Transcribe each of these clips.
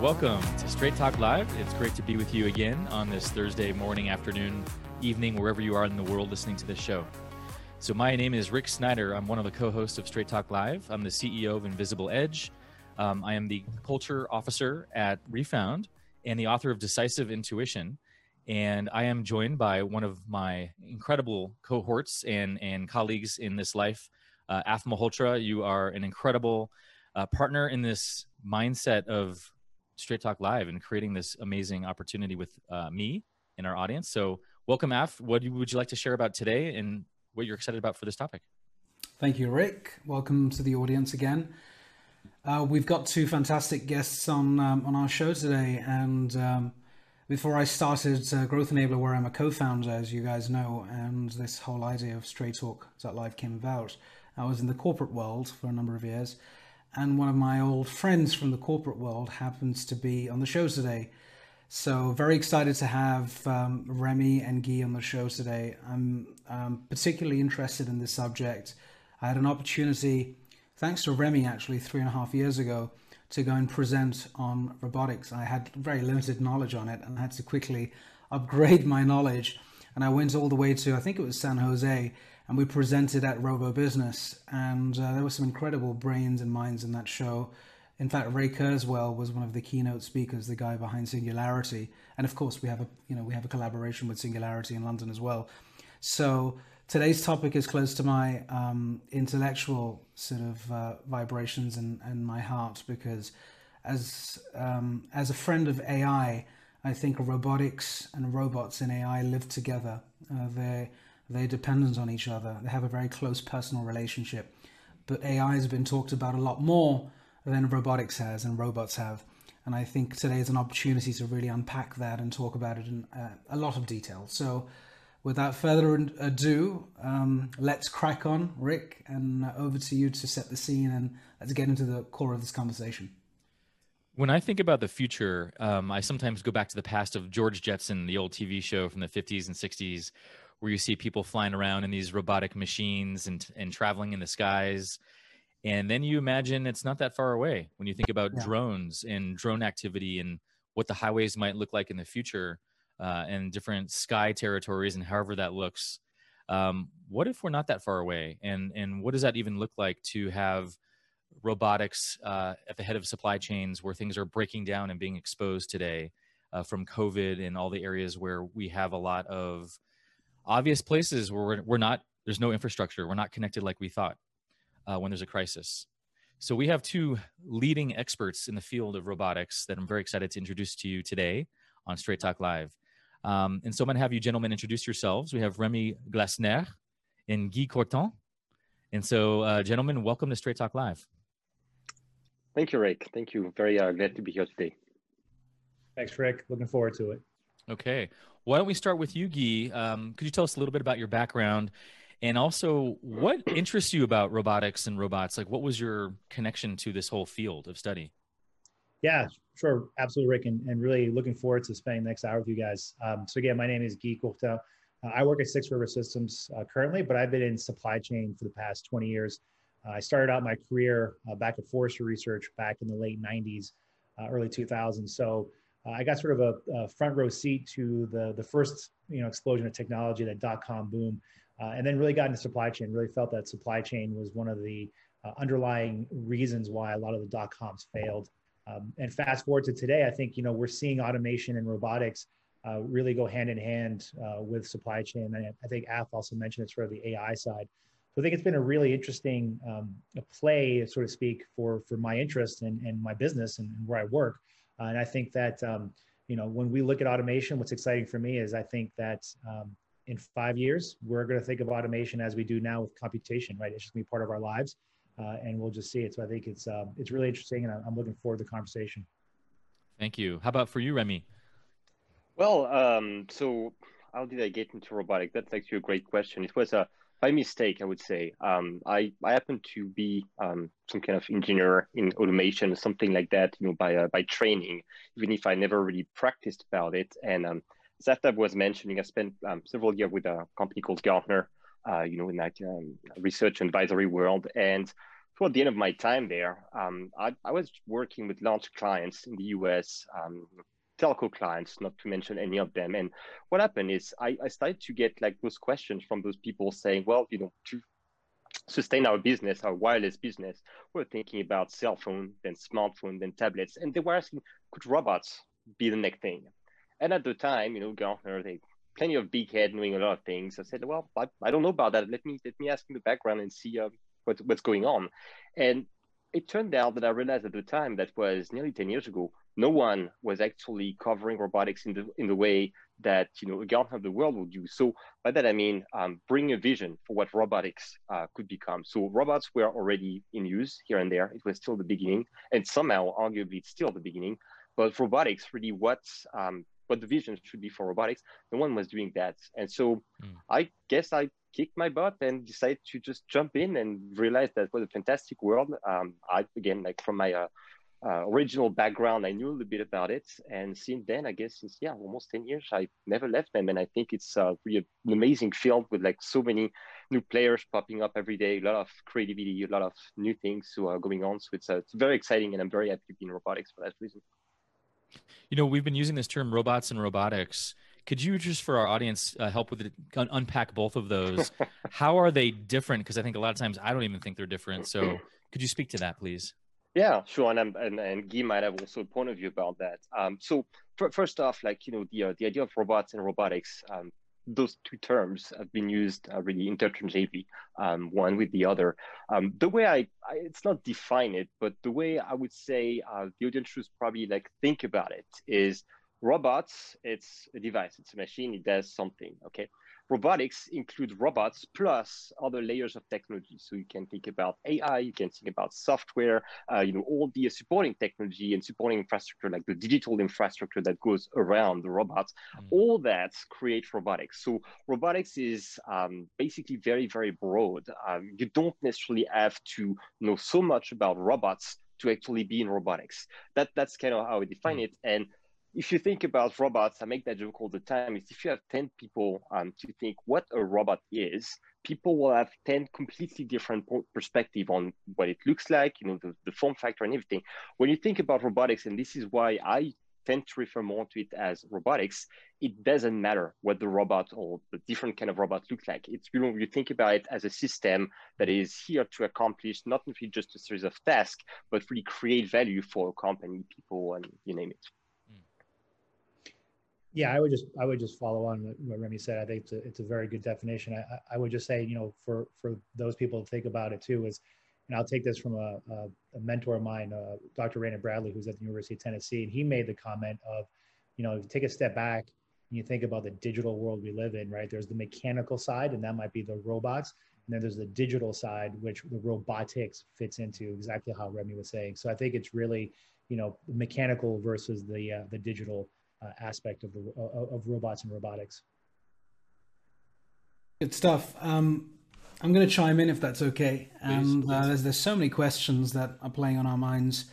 Welcome to Straight Talk Live. It's great to be with you again on this Thursday morning, afternoon, evening, wherever you are in the world listening to this show. So my name is Rick Snyder. I'm one of the co-hosts of Straight Talk Live. I'm the CEO of Invisible Edge. I am the culture officer at Refound and the author of Decisive Intuition. And I am joined by one of my incredible cohorts and colleagues in this life, Af Malhotra. You are an incredible partner in this mindset of Straight Talk Live and creating this amazing opportunity with me and our audience. So welcome, Af. What would you like to share about today and what you're excited about for this topic? Thank you, Rick. Welcome to the audience again. We've got two fantastic guests on our show today. And before I started Growth Enabler, where I'm a co-founder, as you guys know, and this whole idea of Straight Talk Live came about, I was in the corporate world for a number of years. And one of my old friends from the corporate world happens to be on the show today. So very excited to have Rémy and Guy on the show today. I'm particularly interested in this subject. I had an opportunity, thanks to Rémy actually, 3.5 years ago, to go and present on robotics. I had very limited knowledge on it and I had to quickly upgrade my knowledge. And I went all the way to, I think it was San Jose, and we presented at Robo Business, and there were some incredible brains and minds in that show. In fact, Ray Kurzweil was one of the keynote speakers, the guy behind Singularity, and of course we have a collaboration with Singularity in London as well. So today's topic is close to my intellectual sort of vibrations and my heart, because as a friend of AI, I think robotics and robots and AI live together. They're dependent on each other. They have a very close personal relationship. But AI has been talked about a lot more than robotics has and robots have. And I think today is an opportunity to really unpack that and talk about it in a lot of detail. So without further ado, let's crack on, Rick, and over to you to set the scene and let's get into the core of this conversation. When I think about the future, I sometimes go back to the past of George Jetson, the old TV show from the 50s and 60s, where you see people flying around in these robotic machines and traveling in the skies. And then you imagine it's not that far away when you think about drones and drone activity and what the highways might look like in the future and different sky territories and however that looks. What if we're not that far away? And what does that even look like to have robotics at the head of supply chains where things are breaking down and being exposed today from COVID and all the areas where we have a lot of obvious places where we're not, there's no infrastructure. We're not connected like we thought when there's a crisis. So we have two leading experts in the field of robotics that I'm very excited to introduce to you today on Straight Talk Live. And so I'm going to have you gentlemen introduce yourselves. We have Rémy Glaisner and Guy Courtin. And so gentlemen, welcome to Straight Talk Live. Thank you, Rick. Thank you. Very glad to be here today. Thanks, Rick. Looking forward to it. Okay. Why don't we start with you, Guy? Could you tell us a little bit about your background and also what interests you about robotics and robots? Like, what was your connection to this whole field of study? Yeah, sure. Absolutely, Rick. And really looking forward to spending the next hour with you guys. So again, my name is Guy Courtin. I work at Six River Systems currently, but I've been in supply chain for the past 20 years. I started out my career back at Forrester Research back in the late 90s, early 2000s. So I got sort of a front row seat to the first explosion of technology, that dot-com boom, and then really got into supply chain, really felt that supply chain was one of the underlying reasons why a lot of the dot-coms failed. And fast forward to today, I think we're seeing automation and robotics really go hand in hand with supply chain. And I think Af also mentioned it's sort of the AI side. So I think it's been a really interesting play, so to speak, for my interest and my business and where I work. And I think that, when we look at automation, what's exciting for me is I think that in 5 years, we're going to think of automation as we do now with computation, right? It's just going to be part of our lives and we'll just see it. So I think it's really interesting and I'm looking forward to the conversation. Thank you. How about for you, Rémy? Well, so how did I get into robotics? That's actually a great question. It was by mistake, I would say. I happened to be some kind of engineer in automation or something like that, by training, even if I never really practiced about it. And as Aftab was mentioning, I spent several years with a company called Gartner, in that research advisory world. And toward the end of my time there, I was working with large clients in the US, telco clients, not to mention any of them. And what happened is I started to get like those questions from those people saying, well, you know, to sustain our business, our wireless business, we're thinking about cell phone, then smartphone, then tablets. And they were asking, could robots be the next thing? And at the time, you know, Gartner, they plenty of big head doing a lot of things. I said, well, I don't know about that. Let me ask in the background and see what's going on. And it turned out that I realized at the time, that was nearly 10 years ago, no one was actually covering robotics in the way that, you know, a Gartner of the world would do. So by that, I mean, bring a vision for what robotics could become. So robots were already in use here and there. It was still the beginning. And somehow, arguably, it's still the beginning. But robotics, really what the vision should be for robotics, no one was doing that. And so I guess I kicked my butt and decided to just jump in and realize that what a fantastic world. I, again, like from my original background, I knew a little bit about it. And since then, I guess since, yeah, almost 10 years, I never left them. And I think it's really an amazing field with like so many new players popping up every day, a lot of creativity, a lot of new things going on. So it's very exciting, and I'm very happy to be in robotics for that reason. You know, we've been using this term robots and robotics. Could you just, for our audience, help with it, unpack both of those? How are they different? Because I think a lot of times I don't even think they're different. So could you speak to that, please? Yeah, sure. And Guy might have also a point of view about that. So first off, like, you know, the idea of robots and robotics, those two terms have been used really interchangeably, one with the other. The way I it's not define it, but the way I would say the audience should probably like think about it is robots, it's a device, it's a machine, it does something, okay? Robotics include robots plus other layers of technology. So you can think about AI, you can think about software, you know, all the supporting technology and supporting infrastructure, like the digital infrastructure that goes around the robots. All that creates robotics. So robotics is basically very, very broad. You don't necessarily have to know so much about robots to actually be in robotics. That's kind of how I define it. And if you think about robots, I make that joke all the time, is if you have 10 people to think what a robot is, people will have 10 completely different perspective on what it looks like, you know, the form factor and everything. When you think about robotics, and this is why I tend to refer more to it as robotics, it doesn't matter what the robot or the different kind of robot looks like. It's, you know, you think about it as a system that is here to accomplish not only just a series of tasks, but really create value for a company, people, and you name it. Yeah, I would just follow on what Rémy said. I think it's a very good definition. I would just say, you know, for those people to think about it too is, and I'll take this from a mentor of mine, Dr. Rainer Bradley, who's at the University of Tennessee, and he made the comment of, you know, if you take a step back and you think about the digital world we live in, right? There's the mechanical side, and that might be the robots, and then there's the digital side, which the robotics fits into, exactly how Rémy was saying. So I think it's really, you know, mechanical versus the digital aspect of the of robots and robotics. Good stuff. I'm going to chime in if that's okay. Please. There's so many questions that are playing on our minds.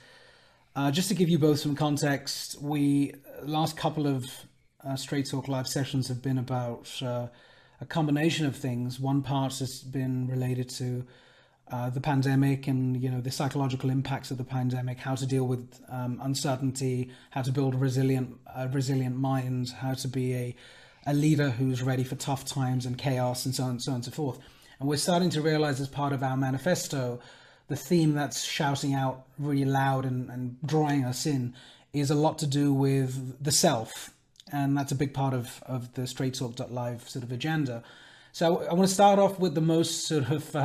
Just to give you both some context, we last couple of Straight Talk Live sessions have been about a combination of things. One part has been related to the pandemic and, you know, the psychological impacts of the pandemic, how to deal with uncertainty, how to build a resilient mind, how to be a leader who's ready for tough times and chaos and so on and so forth. And we're starting to realize as part of our manifesto, the theme that's shouting out really loud and drawing us in is a lot to do with the self. And that's a big part of the Straight Talk.live sort of agenda. So I want to start off with the most sort of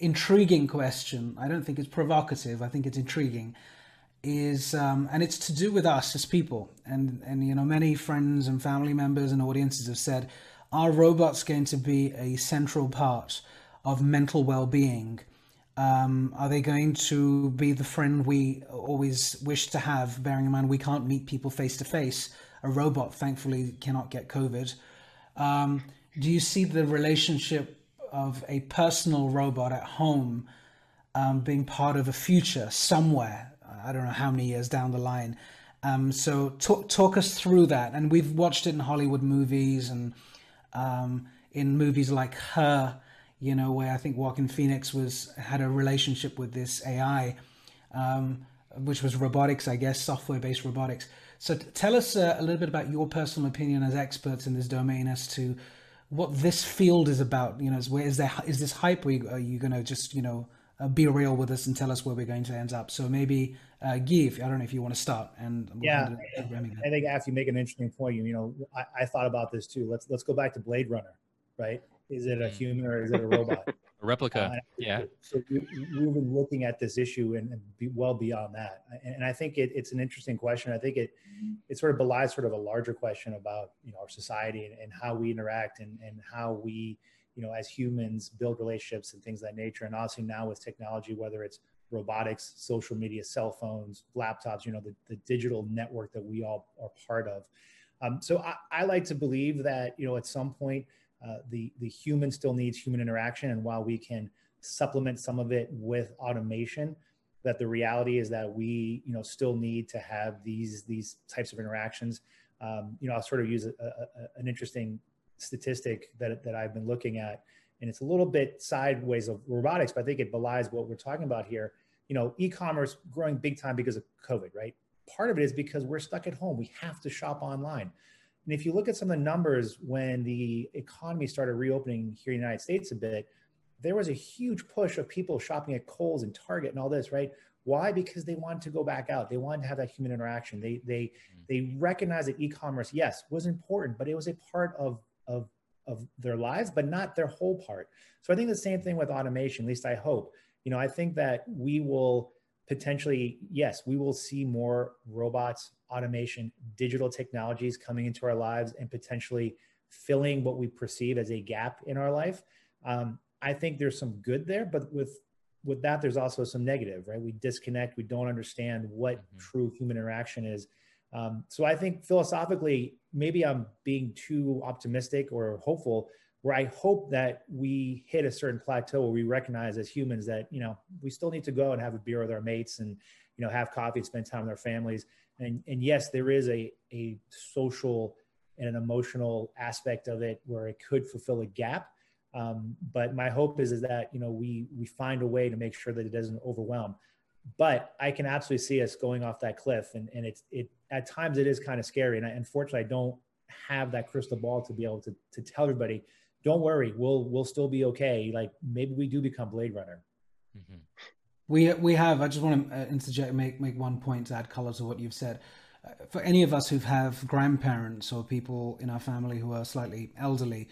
intriguing question. I don't think it's provocative. I think it's intriguing. Is and it's to do with us as people. And you know, many friends and family members and audiences have said, are robots going to be a central part of mental well-being? Are they going to be the friend we always wish to have? Bearing in mind we can't meet people face to face. A robot, thankfully, cannot get COVID. Do you see the relationship of a personal robot at home being part of a future somewhere? I don't know how many years down the line. So talk us through that. And we've watched it in Hollywood movies and in movies like Her, you know, where I think Joaquin Phoenix had a relationship with this AI, which was robotics, I guess, software-based robotics. So tell us a little bit about your personal opinion as experts in this domain as to what this field is about. You know, is this hype, or are you going to just, you know, be real with us and tell us where we're going to end up? So maybe, Guy, I don't know if you want to start. And yeah, I think after you make an interesting point, you know, I thought about this too. Let's go back to Blade Runner, right? Is it a human or is it a robot? A replica, yeah. So we've been looking at this issue and be well beyond that. And I think it's an interesting question. I think it sort of belies sort of a larger question about, you know, our society and how we interact and how we, you know, as humans build relationships and things of that nature. And obviously now with technology, whether it's robotics, social media, cell phones, laptops, you know, the digital network that we all are part of. So I like to believe that, you know, at some point, the human still needs human interaction. And while we can supplement some of it with automation, that the reality is that we, you know, still need to have these types of interactions. You know, I'll sort of use an interesting statistic that I've been looking at, and it's a little bit sideways of robotics, but I think it belies what we're talking about here. You know, e-commerce growing big time because of COVID, right? Part of it is because we're stuck at home. We have to shop online. And if you look at some of the numbers, when the economy started reopening here in the United States a bit, there was a huge push of people shopping at Kohl's and Target and all this, right? Why? Because they wanted to go back out. They wanted to have that human interaction. They recognized that e-commerce, yes, was important, but it was a part of their lives, but not their whole part. So I think the same thing with automation, at least I hope. You know, I think that we will potentially, yes, we will see more robots, automation, digital technologies coming into our lives and potentially filling what we perceive as a gap in our life. I think there's some good there, but with that, there's also some negative, right? We disconnect, we don't understand what true human interaction is. So I think philosophically, maybe I'm being too optimistic or hopeful, where I hope that we hit a certain plateau where we recognize as humans that, you know, we still need to go and have a beer with our mates and, you know, have coffee, spend time with our families. And yes, there is a social and an emotional aspect of it where it could fulfill a gap. But my hope is that, you know, we find a way to make sure that it doesn't overwhelm. But I can absolutely see us going off that cliff. And it at times it is kind of scary. And unfortunately, I don't have that crystal ball to be able to tell everybody, don't worry, we'll still be okay. Like maybe we do become Blade Runner. Mm-hmm. We have, I just want to interject, make one point to add color to what you've said. For any of us who have grandparents or people in our family who are slightly elderly,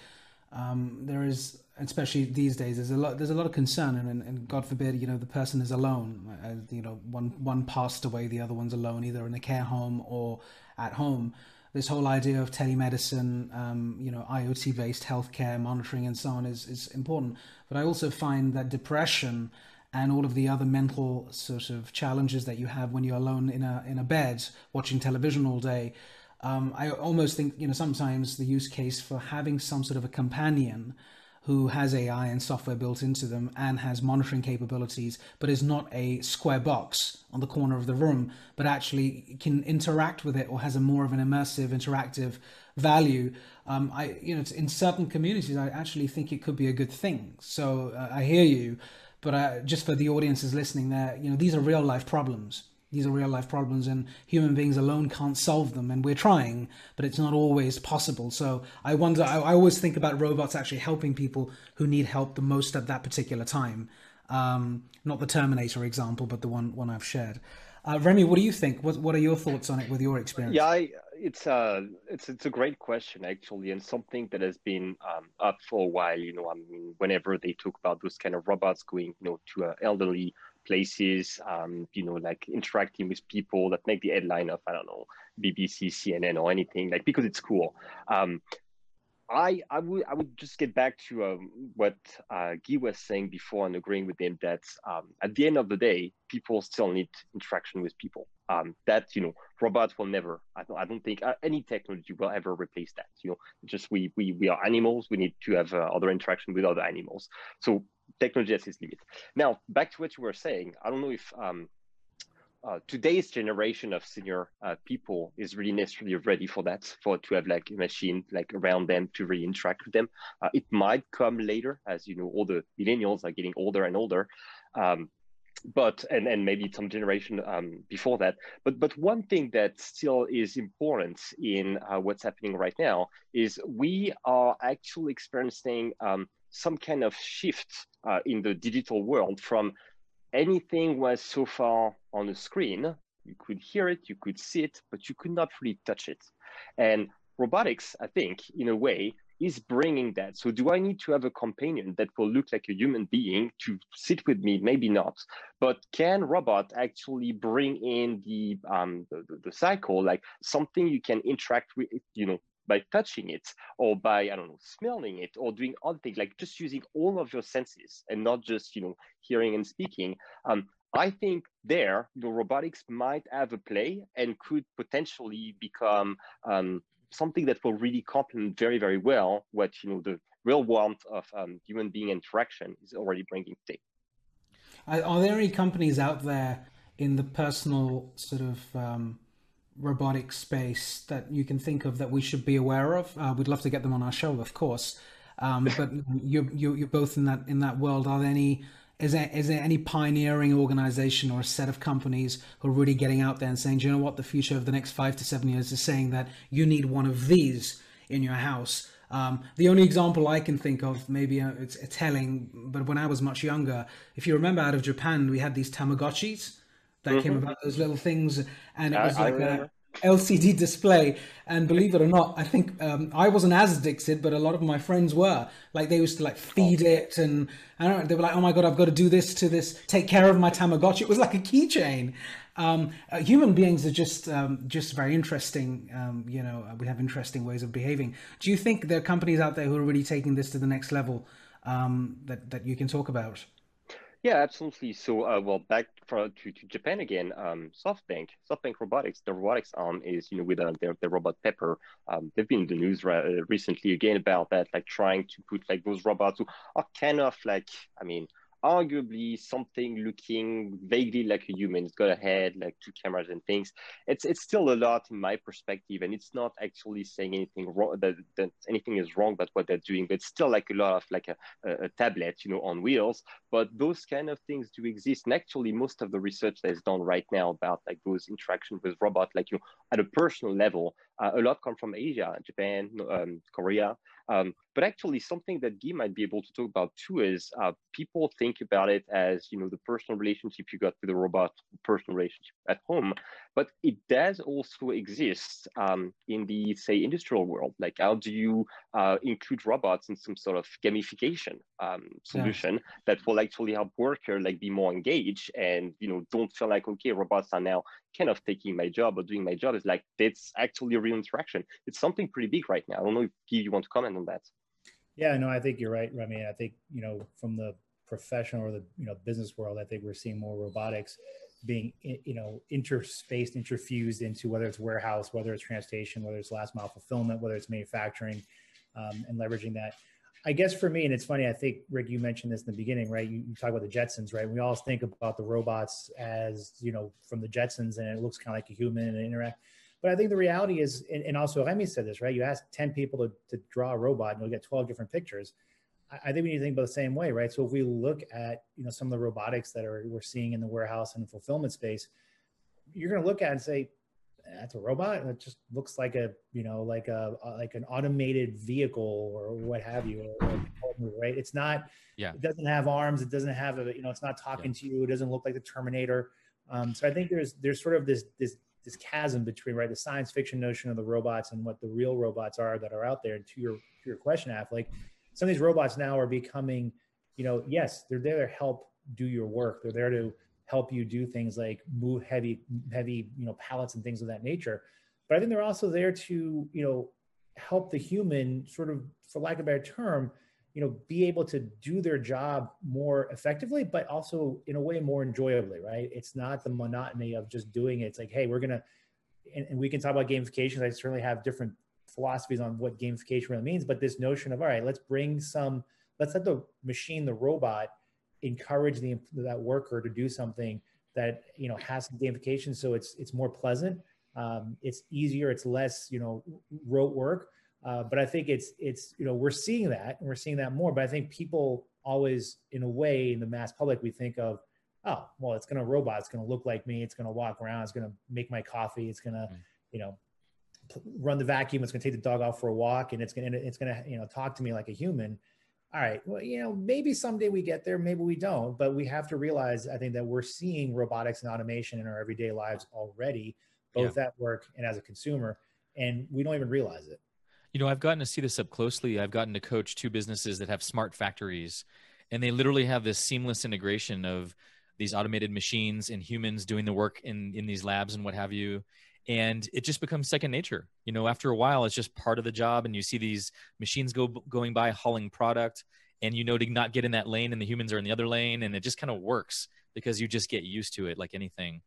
there is, especially these days, there's a lot of concern, and God forbid, you know, the person is alone. You know, one passed away, the other one's alone, either in a care home or at home. This whole idea of telemedicine, you know, IoT-based healthcare monitoring and so on is important. But I also find that depression and all of the other mental sort of challenges that you have when you're alone in a bed watching television all day, I almost think, you know, sometimes the use case for having some sort of a companion who has AI and software built into them and has monitoring capabilities, but is not a square box on the corner of the room, but actually can interact with it or has a more of an immersive, interactive value. You know, in certain communities, I actually think it could be a good thing. So I hear you, but just for the audiences listening there, you know, these are real life problems. These are real life problems, and human beings alone can't solve them. And we're trying, but it's not always possible. So I wonder, I always think about robots actually helping people who need help the most at that particular time. Not the Terminator example, but the one I've shared. Rémy, what do you think? What are your thoughts on it with your experience? Yeah, it's a great question, actually, and something that has been up for a while. You know, I mean, whenever they talk about those kind of robots going, you know, to elderly places, you know, like interacting with people that make the headline of, I don't know, BBC, CNN or anything, like, because it's cool. I would just get back to what Guy was saying before and agreeing with him that at the end of the day, people still need interaction with people. That, you know, robots will never, I don't think any technology will ever replace that. You know, just we are animals. We need to have other interaction with other animals. So technology has its limit. Now, back to what you were saying, I don't know if today's generation of senior people is really necessarily ready for that, to have like a machine like around them to really interact with them. It might come later, as you know, all the millennials are getting older and older, and maybe some generation before that. But one thing that still is important in what's happening right now is we are actually experiencing some kind of shift in the digital world from anything was so far on the screen. You could hear it, you could see it, but you could not really touch it. And robotics, I think, in a way, is bringing that. So do I need to have a companion that will look like a human being to sit with me? Maybe not. But can robot actually bring in the cycle, like something you can interact with, you know, by touching it or by, I don't know, smelling it or doing other things, like just using all of your senses and not just, you know, hearing and speaking. I think there, you know, robotics might have a play and could potentially become something that will really complement very, very well what, you know, the real warmth of human being interaction is already bringing today. Are there any companies out there in the personal sort of robotic space that you can think of that we should be aware of? We'd love to get them on our show, of course. But you're both in that world. Are there any? Is there any pioneering organization or a set of companies who are really getting out there and saying, do you know what, the future of the next 5 to 7 years is saying that you need one of these in your house? The only example I can think of, maybe it's telling, but when I was much younger, if you remember out of Japan, we had these Tamagotchis that came about, those little things, and it was like a LCD display, and believe it or not, I think I wasn't as addicted, but a lot of my friends were. Like, they used to like feed it, and I don't know, they were like, oh my god, I've got to do this to this, take care of my Tamagotchi. It was like a keychain. Human beings are just very interesting. You know, we have interesting ways of behaving. Do you think there are companies out there who are really taking this to the next level that you can talk about? Yeah, absolutely. So, well, back to Japan again, SoftBank Robotics, the robotics arm is, you know, with their robot Pepper. They've been in the news recently again about that, like trying to put like those robots who are kind of like, I mean, arguably something looking vaguely like a human. It's got a head, like two cameras and things. It's still a lot in my perspective, and it's not actually saying anything wrong, that anything is wrong about what they're doing, but it's still like a lot of like a tablet, you know, on wheels. But those kind of things do exist, and actually most of the research that is done right now about like those interactions with robots, like, you know, at a personal level, a lot come from Asia, Japan, Korea. But actually something that Guy might be able to talk about too is people think about it as, you know, the personal relationship you got with the robot, personal relationship at home, but it does also exist in the, say, industrial world. Like, how do you include robots in some sort of gamification solution that will actually help workers like be more engaged and, you know, don't feel like, okay, robots are now kind of taking my job or doing my job. Is like, that's actually a real interaction. It's something pretty big right now. I don't know if Guy, you want to comment on that. Yeah, no, I think you're right, Remy. I think, you know, from the professional or the, you know, business world, I think we're seeing more robotics being, you know, interspaced, interfused into whether it's warehouse, whether it's transportation, whether it's last mile fulfillment, whether it's manufacturing, and leveraging that. I guess for me, and it's funny, I think, Rick, you mentioned this in the beginning, right? You talk about the Jetsons, right? We all think about the robots as, you know, from the Jetsons, and it looks kind of like a human and interact. But I think the reality is, and also Remy said this, right? You ask 10 people to draw a robot and you'll get 12 different pictures. I think we need to think about the same way, right? So if we look at, you know, some of the robotics that we're seeing in the warehouse and fulfillment space, you're going to look at it and say, that's a robot. It just looks like a, you know, like an automated vehicle or what have you, or, right? It's not, it doesn't have arms. It doesn't have a, you know, it's not talking to you. It doesn't look like the Terminator. So I think there's sort of this chasm between, right, the science fiction notion of the robots and what the real robots are that are out there. And to your question, Af, like, some of these robots now are becoming, you know, yes, they're there to help do your work. They're there to help you do things like move heavy, you know, pallets and things of that nature. But I think they're also there to, you know, help the human sort of, for lack of a better term, you know, be able to do their job more effectively, but also in a way more enjoyably, right? It's not the monotony of just doing it. It's like, hey, we're going to, and we can talk about gamification. I certainly have different philosophies on what gamification really means, but this notion of, all right, let's let the machine, the robot, encourage that worker to do something that, you know, has some gamification. So it's more pleasant. It's easier. It's less, you know, rote work. But I think it's, you know, we're seeing that, and we're seeing that more, but I think people always, in a way, in the mass public, we think of, oh, well, it's going to robot. It's going to look like me. It's going to walk around. It's going to make my coffee. It's going to, you know, run the vacuum. It's going to take the dog out for a walk, and it's going to, you know, talk to me like a human. All right. Well, you know, maybe someday we get there, maybe we don't, but we have to realize, I think, that we're seeing robotics and automation in our everyday lives already, both at work and as a consumer, and we don't even realize it. You know, I've gotten to see this up closely. I've gotten to coach two businesses that have smart factories, and they literally have this seamless integration of these automated machines and humans doing the work in these labs and what have you. And it just becomes second nature. You know, after a while, it's just part of the job. And you see these machines going by hauling product, and you know to not get in that lane, and the humans are in the other lane. And it just kind of works because you just get used to it like anything.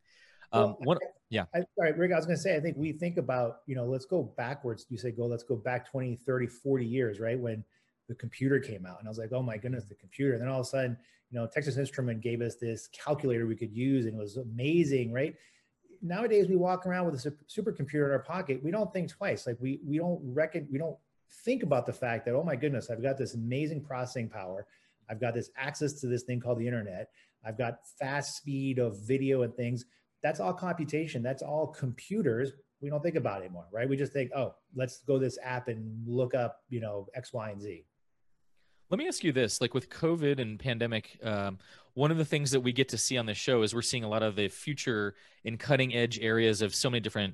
Sorry, Rick, I was going to say, I think we think about, you know, let's go backwards. You say, let's go back 20, 30, 40 years, right? When the computer came out, and I was like, oh my goodness, the computer. And then all of a sudden, you know, Texas Instrument gave us this calculator we could use, and it was amazing, right? Nowadays, we walk around with a supercomputer in our pocket. We don't think twice. Like we don't think about the fact that, oh my goodness, I've got this amazing processing power. I've got this access to this thing called the internet. I've got fast speed of video and things. That's all computation. That's all computers. We don't think about it anymore, right? We just think, oh, let's go to this app and look up, you know, X, Y, and Z. Let me ask you this, like with COVID and pandemic, one of the things that we get to see on this show is we're seeing a lot of the future in cutting edge areas of so many different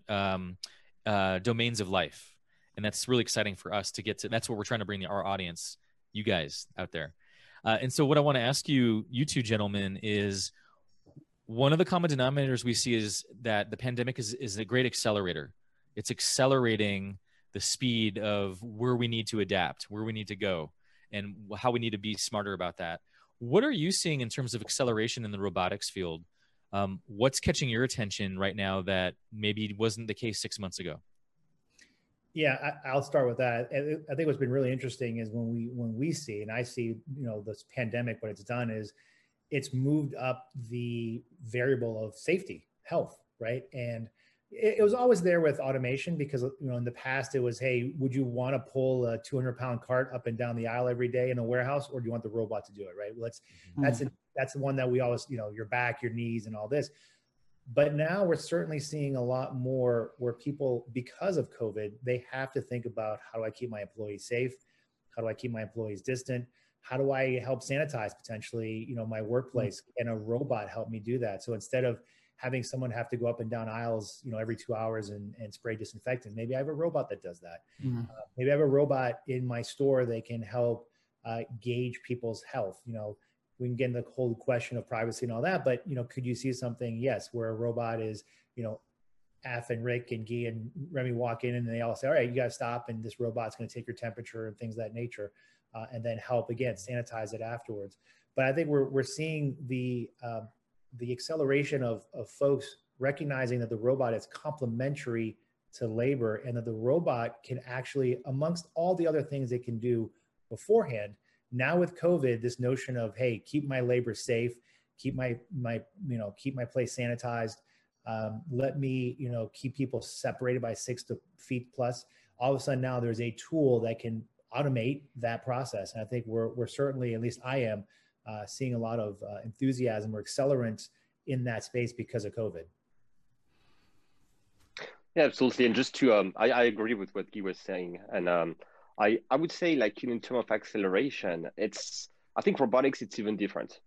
domains of life. And that's really exciting for us to get to. That's what we're trying to bring to our audience, you guys out there. And so what I want to ask you two gentlemen is, one of the common denominators we see is that the pandemic is a great accelerator. It's accelerating the speed of where we need to adapt, where we need to go, and how we need to be smarter about that. What are you seeing in terms of acceleration in the robotics field? What's catching your attention right now that maybe wasn't the case 6 months ago? Yeah, I'll start with that. I think what's been really interesting is when we see, and I see, you know, this pandemic, what it's done is it's moved up the variable of safety, health, right? And it was always there with automation because, you know, in the past it was, hey, would you want to pull a 200-pound cart up and down the aisle every day in a warehouse, or do you want the robot to do it, right? That's the one that we always, you know, your back, your knees, and all this. But now we're certainly seeing a lot more where people, because of COVID, they have to think about, how do I keep my employees safe? How do I keep my employees distant? How do I help sanitize potentially, you know, my workplace? Can a robot help me do that? So instead of having someone have to go up and down aisles, you know, every 2 hours and spray disinfectant, maybe I have a robot that does that. Maybe I have a robot in my store that can help gauge people's health. You know, we can get into the whole question of privacy and all that, but, you know, could you see something, yes, where a robot is, you know, Af and Rick and Guy and Remy walk in and they all say, all right, you got to stop, and this robot's going to take your temperature and things of that nature, and then help, again, sanitize it afterwards. But I think we're seeing the acceleration of folks recognizing that the robot is complementary to labor, and that the robot can actually, amongst all the other things it can do beforehand, now with COVID, this notion of, hey, keep my labor safe, keep my you know, keep my place sanitized, let me, you know, keep people separated by 6 feet plus. All of a sudden now there's a tool that can automate that process. And I think we're certainly, at least I am, seeing a lot of enthusiasm or accelerants in that space because of COVID. Yeah, absolutely. And just to, I agree with what Guy was saying. And I would say, like, in terms of acceleration, I think robotics, it's even different.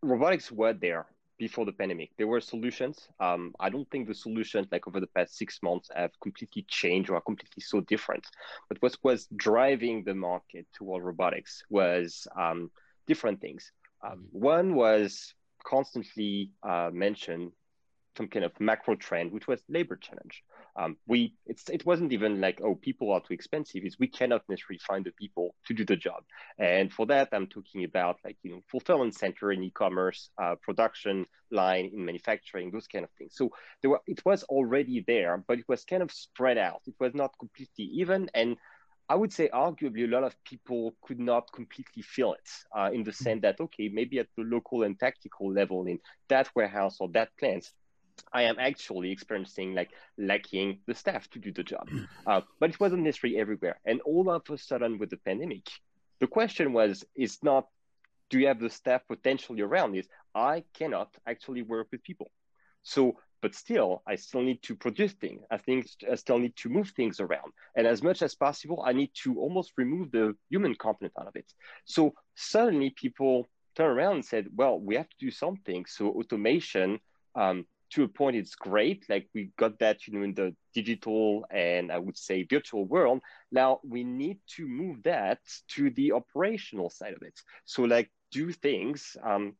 Robotics were there before the pandemic. There were solutions. I don't think the solutions, like, over the past 6 months have completely changed or are completely so different. But what was driving the market toward robotics was different things. One was constantly mentioned, some kind of macro trend, which was labor challenge. It wasn't even like, oh, people are too expensive. It's we cannot necessarily find the people to do the job. And for that, I'm talking about, like, you know, fulfillment center in e-commerce, production line in manufacturing, those kind of things. So it was already there, but it was kind of spread out. It was not completely even. And I would say arguably a lot of people could not completely feel it in the sense that, okay, maybe at the local and tactical level in that warehouse or that plant, I am actually experiencing like lacking the staff to do the job. But it wasn't necessarily everywhere. And all of a sudden with the pandemic, the question was, it's not, do you have the staff potentially around? Is I cannot actually work with people. So, but still, I still need to produce things. I still need to move things around. And as much as possible, I need to almost remove the human component out of it. So suddenly people turn around and said, well, we have to do something. So automation, to a point, it's great. Like we got that, you know, in the digital and I would say virtual world. Now we need to move that to the operational side of it. So like do things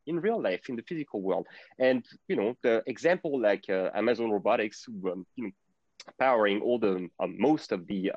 in real life, in the physical world. And, you know, the example like Amazon Robotics, you know, powering all the, most of the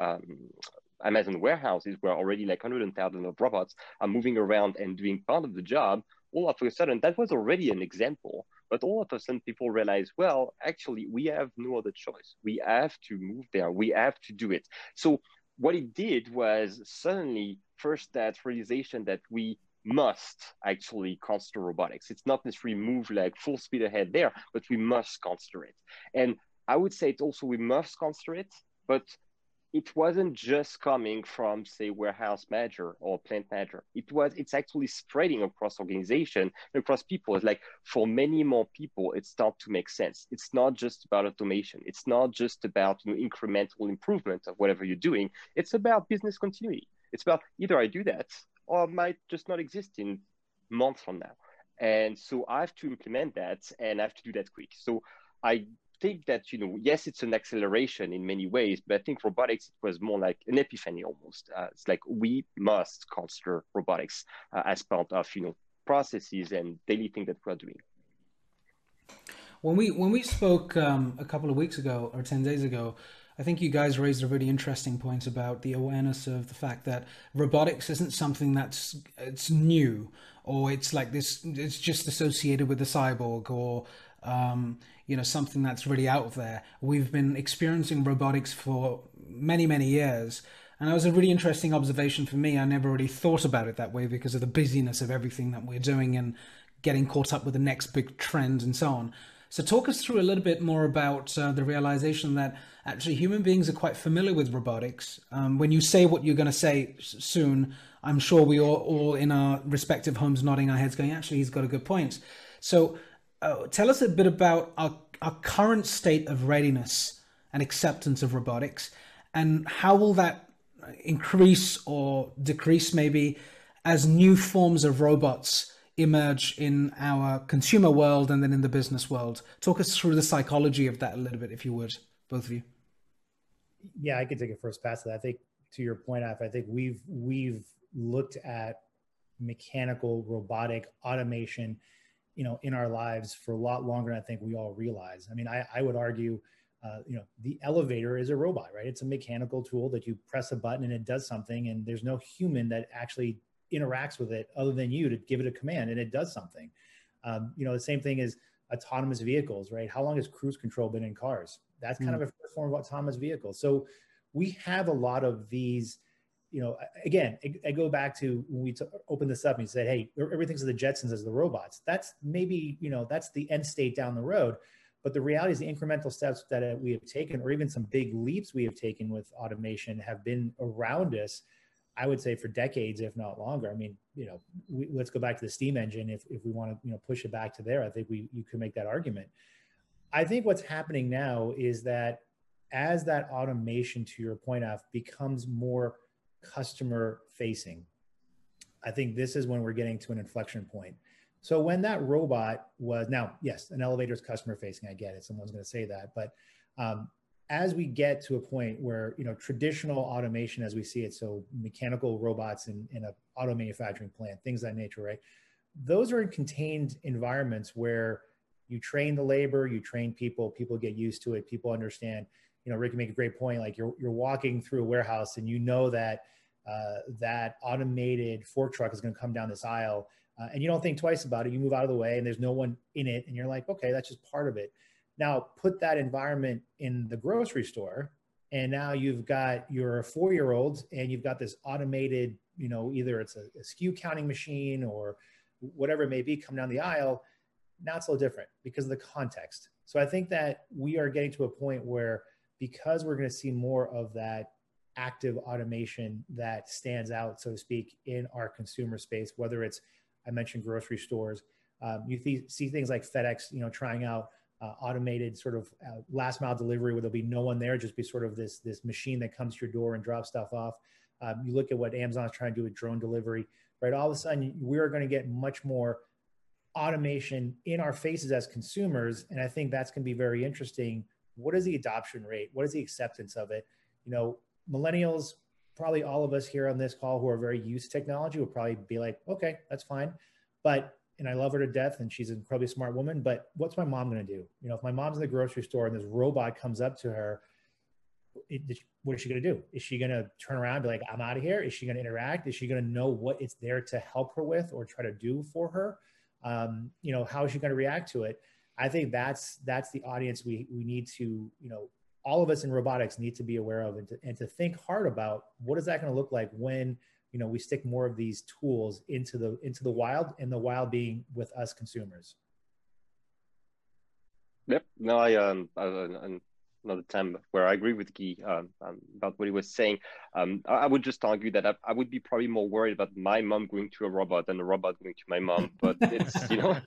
Amazon warehouses where already like 100,000 of robots are moving around and doing part of the job. All of a sudden, that was already an example, but all of a sudden people realize, well, actually we have no other choice. We have to move there. We have to do it. So what it did was suddenly first that realization that we must actually consider robotics. It's not this remove like full speed ahead there, but we must consider it. And I would say it also, we must consider it, but it wasn't just coming from, say, warehouse manager or plant manager. It's actually spreading across organization, across people. It's like for many more people, it starts to make sense. It's not just about automation. It's not just about, you know, incremental improvement of whatever you're doing. It's about business continuity. It's about either I do that or it might just not exist in months from now. And so I have to implement that and I have to do that quick. So I think that, you know, yes, it's an acceleration in many ways, but I think robotics, it was more like an epiphany almost. It's like we must consider robotics as part of, you know, processes and daily things that we're doing. When we spoke a couple of weeks ago or 10 days ago, I think you guys raised a really interesting point about the awareness of the fact that robotics isn't something that's new, or it's like this, it's just associated with the cyborg, or you know, something that's really out there. We've been experiencing robotics for many, many years. And that was a really interesting observation for me. I never really thought about it that way because of the busyness of everything that we're doing and getting caught up with the next big trend and so on. So talk us through a little bit more about the realization that actually human beings are quite familiar with robotics. When you say what you're going to say soon, I'm sure we are all in our respective homes nodding our heads going, actually, he's got a good point. So tell us a bit about our current state of readiness and acceptance of robotics, and how will that increase or decrease maybe as new forms of robots emerge in our consumer world and then in the business world. Talk us through the psychology of that a little bit, if you would, both of you. Yeah, I could take a first pass at that. I think to your point, Af, I think we've looked at mechanical, robotic, automation, you know, in our lives for a lot longer than I think we all realize. I mean, I would argue, you know, the elevator is a robot, right? It's a mechanical tool that you press a button and it does something, and there's no human that actually interacts with it other than you to give it a command and it does something. You know, the same thing is autonomous vehicles, right? How long has cruise control been in cars? That's kind of a first form of autonomous vehicles. So we have a lot of these, you know, again, I go back to when we opened this up and you said, hey, everything's the Jetsons as the robots. That's maybe, you know, that's the end state down the road. But the reality is the incremental steps that we have taken, or even some big leaps we have taken with automation, have been around us, I would say, for decades, if not longer. I mean, you know, let's go back to the steam engine. If we want to, you know, push it back to there, I think you could make that argument. I think what's happening now is that as that automation, to your point, Af, becomes more customer facing, I think this is when we're getting to an inflection point. So when that robot was, now, yes, an elevator is customer facing. I get it. Someone's going to say that, but, as we get to a point where, you know, traditional automation as we see it, so mechanical robots in an auto manufacturing plant, things of that nature, right? Those are in contained environments where you train the labor, you train people, people get used to it, people understand. You know, Rick, you make a great point, like you're walking through a warehouse and you know that that automated fork truck is going to come down this aisle and you don't think twice about it. You move out of the way and there's no one in it and you're like, okay, that's just part of it. Now, put that environment in the grocery store And now you've got your 4-year-old and you've got this automated, you know, either it's a SKU counting machine or whatever it may be, come down the aisle. Now it's a little different because of the context. So I think that we are getting to a point where, because we're going to see more of that active automation that stands out, so to speak, in our consumer space, whether it's, I mentioned grocery stores, you see things like FedEx, you know, trying out automated sort of last mile delivery where there'll be no one there, just be sort of this machine that comes to your door and drops stuff off. You look at what Amazon's trying to do with drone delivery, right? All of a sudden, we're going to get much more automation in our faces as consumers. And I think that's going to be very interesting. What is the adoption rate? What is the acceptance of it? You know, millennials, probably all of us here on this call who are very used to technology will probably be like, okay, that's fine. But, and I love her to death and she's an incredibly smart woman, but what's my mom going to do? You know, if my mom's in the grocery store and this robot comes up to her, what is she going to do? Is she going to turn around and be like, I'm out of here? Is she going to interact? Is she going to know what it's there to help her with or try to do for her? You know, how is she going to react to it? I think that's the audience we need to, you know, all of us in robotics need to be aware of and to think hard about what is that going to look like when, you know, we stick more of these tools into the wild, and the wild being with us consumers. Yep. No, another time where I agree with Guy about what he was saying. I would just argue that I would be probably more worried about my mom going to a robot than a robot going to my mom. But it's, you know.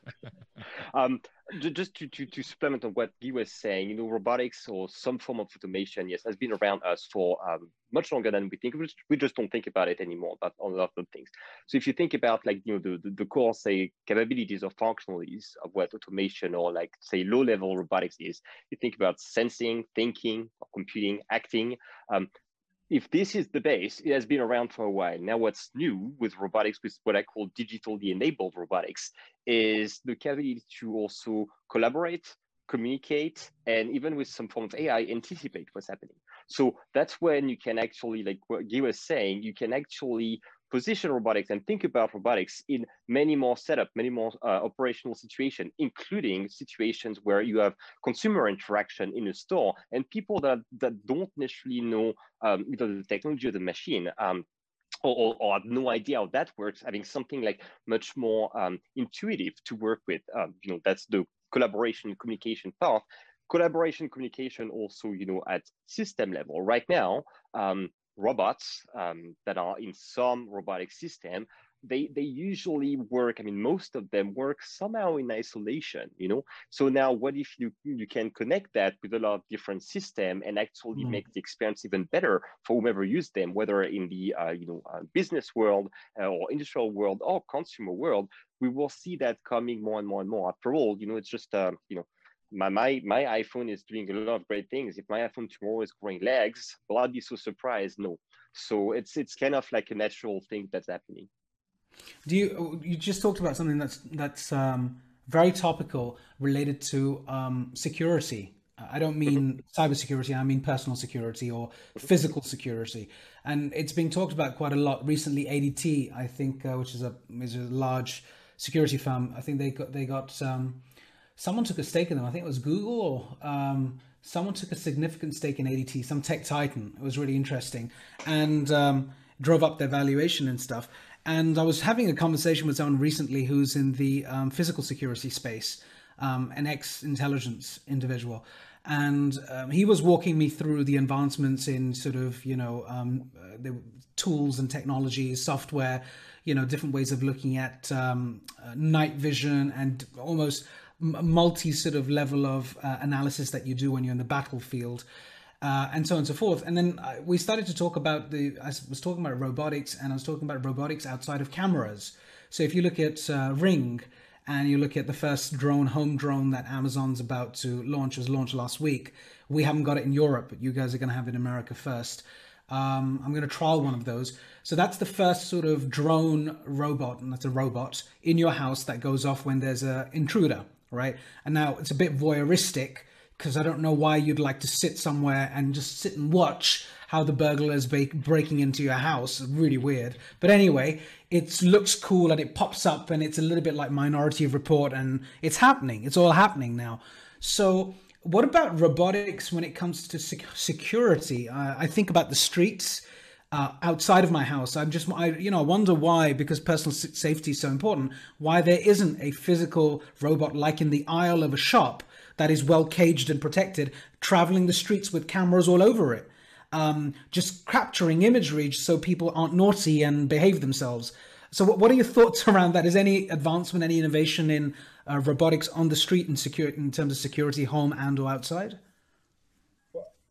Just to supplement on what Guy was saying, you know, robotics or some form of automation, yes, has been around us for much longer than we think. We just don't think about it anymore, about a lot of things. So if you think about, like, you know, the core, say, capabilities or functionalities of what automation or, like, say, low-level robotics is, you think about sensing, thinking, or computing, acting. If this is the base, it has been around for a while. Now what's new with robotics, with what I call digitally enabled robotics, is the capability to also collaborate, communicate, and even with some form of AI, anticipate what's happening. So that's when you can actually, like what Guy was saying, you can actually position robotics and think about robotics in many more setup, many more operational situations, including situations where you have consumer interaction in a store and people that don't necessarily know either the technology of the machine or have no idea how that works, having something like much more intuitive to work with. You know, that's the collaboration, communication part. Collaboration, communication also, you know, at system level. Right now, robots that are in some robotic system, they usually work, I mean, most of them work somehow in isolation, you know? So now what if you can connect that with a lot of different systems and actually make the experience even better for whomever used them, whether in the you know, business world or industrial world or consumer world? We will see that coming more and more and more. After all, you know, it's just, you know, my iPhone is doing a lot of great things. If my iPhone tomorrow is growing legs, will I be so surprised? No. So it's kind of like a natural thing that's happening. You just talked about something that's very topical related to security. I don't mean cybersecurity. I mean personal security or physical security. And it's being talked about quite a lot recently. ADT, I think, which is a large security firm. I think they got. Someone took a stake in them. I think it was Google or someone took a significant stake in ADT, some tech titan. It was really interesting and drove up their valuation and stuff. And I was having a conversation with someone recently who's in the physical security space, an ex-intelligence individual. And he was walking me through the advancements in sort of, you know, the tools and technologies, software, you know, different ways of looking at night vision and almost multi sort of level of analysis that you do when you're in the battlefield, and so on and so forth. And then we started to talk about I was talking about robotics, and I was talking about robotics outside of cameras. So if you look at Ring, and you look at the first home drone that Amazon's about to launch, was launched last week. We haven't got it in Europe, but you guys are going to have it in America first. I'm going to trial one of those. So that's the first sort of drone robot, and that's a robot in your house that goes off when there's an intruder. Right. And now it's a bit voyeuristic because I don't know why you'd like to sit somewhere and just sit and watch how the burglar is breaking into your house. It's really weird. But anyway, it looks cool and it pops up and it's a little bit like Minority Report and it's happening. It's all happening now. So What about robotics when it comes to security? I think about the streets outside of my house. I wonder why, because personal safety is so important, why there isn't a physical robot like in the aisle of a shop that is well caged and protected, traveling the streets with cameras all over it, just capturing imagery so people aren't naughty and behave themselves. So what are your thoughts around that? Is any advancement, any innovation in robotics on the street and security in terms of security, home and or outside?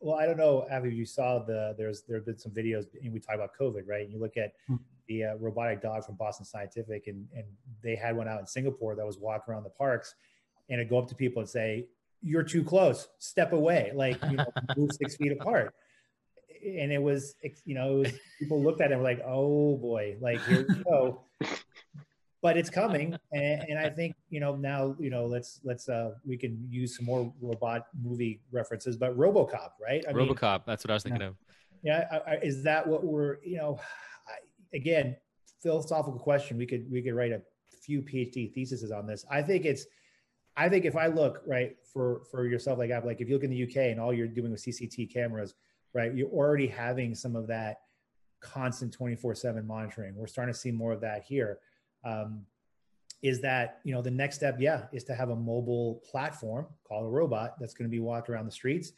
Well, I don't know, Avi, you saw there have been some videos, and we talk about COVID, right? And you look at the robotic dog from Boston Scientific, and they had one out in Singapore that was walking around the parks, and it'd go up to people and say, "You're too close, step away," like, you know, move 6 feet apart. And it was people looked at it and were like, "Oh boy, like here we go," but it's coming. And I think, you know, now, you know, let's we can use some more robot movie references, but RoboCop, right? RoboCop. That's what I was thinking of. Yeah. Is that what we're, you know, again, philosophical question. We could write a few PhD theses on this. I think if I look right for yourself, like if you look in the UK and all you're doing with CCT cameras, right? You're already having some of that constant 24/7 monitoring. We're starting to see more of that here. Is that, you know, the next step, is to have a mobile platform called a robot that's going to be walked around the streets,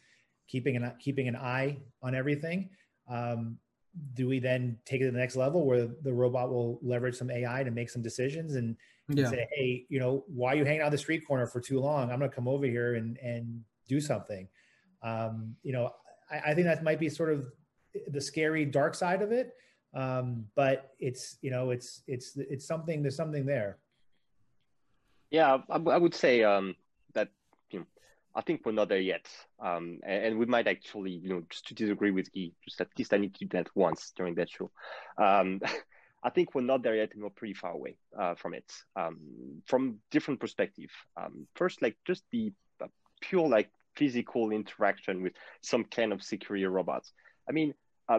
keeping an eye on everything. Do we then take it to the next level where the robot will leverage some AI to make some decisions and say, "Hey, you know, why are you hanging out the street corner for too long? I'm going to come over here and do something." You know, I think that might be sort of the scary dark side of it. But it's, you know, it's something, there's something there. Yeah. I would say, that, you know, I think we're not there yet. And we might actually, you know, just to disagree with Guy, just at least I need to do that once during that show. I think we're not there yet, and we're pretty far away from it, from different perspective. First, like just the pure, like, physical interaction with some kind of security robots. I mean,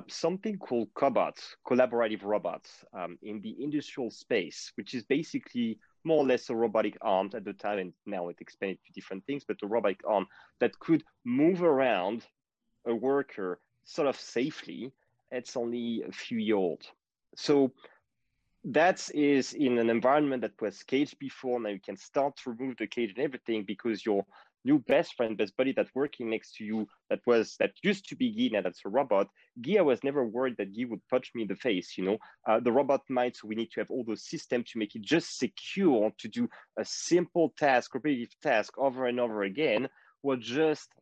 something called cobots, collaborative robots, in the industrial space, which is basically more or less a robotic arm at the time, and now it expanded to different things, but a robotic arm that could move around a worker sort of safely. It's only a few years old. So that is in an environment that was caged before. Now you can start to remove the cage and everything, because your new best friend, best buddy that's working next to you, that used to be Guy, now that's a robot. Guy, I was never worried that Guy would punch me in the face, you know. The robot might, so we need to have all those systems to make it just secure to do a simple task, repetitive task over and over again. We're just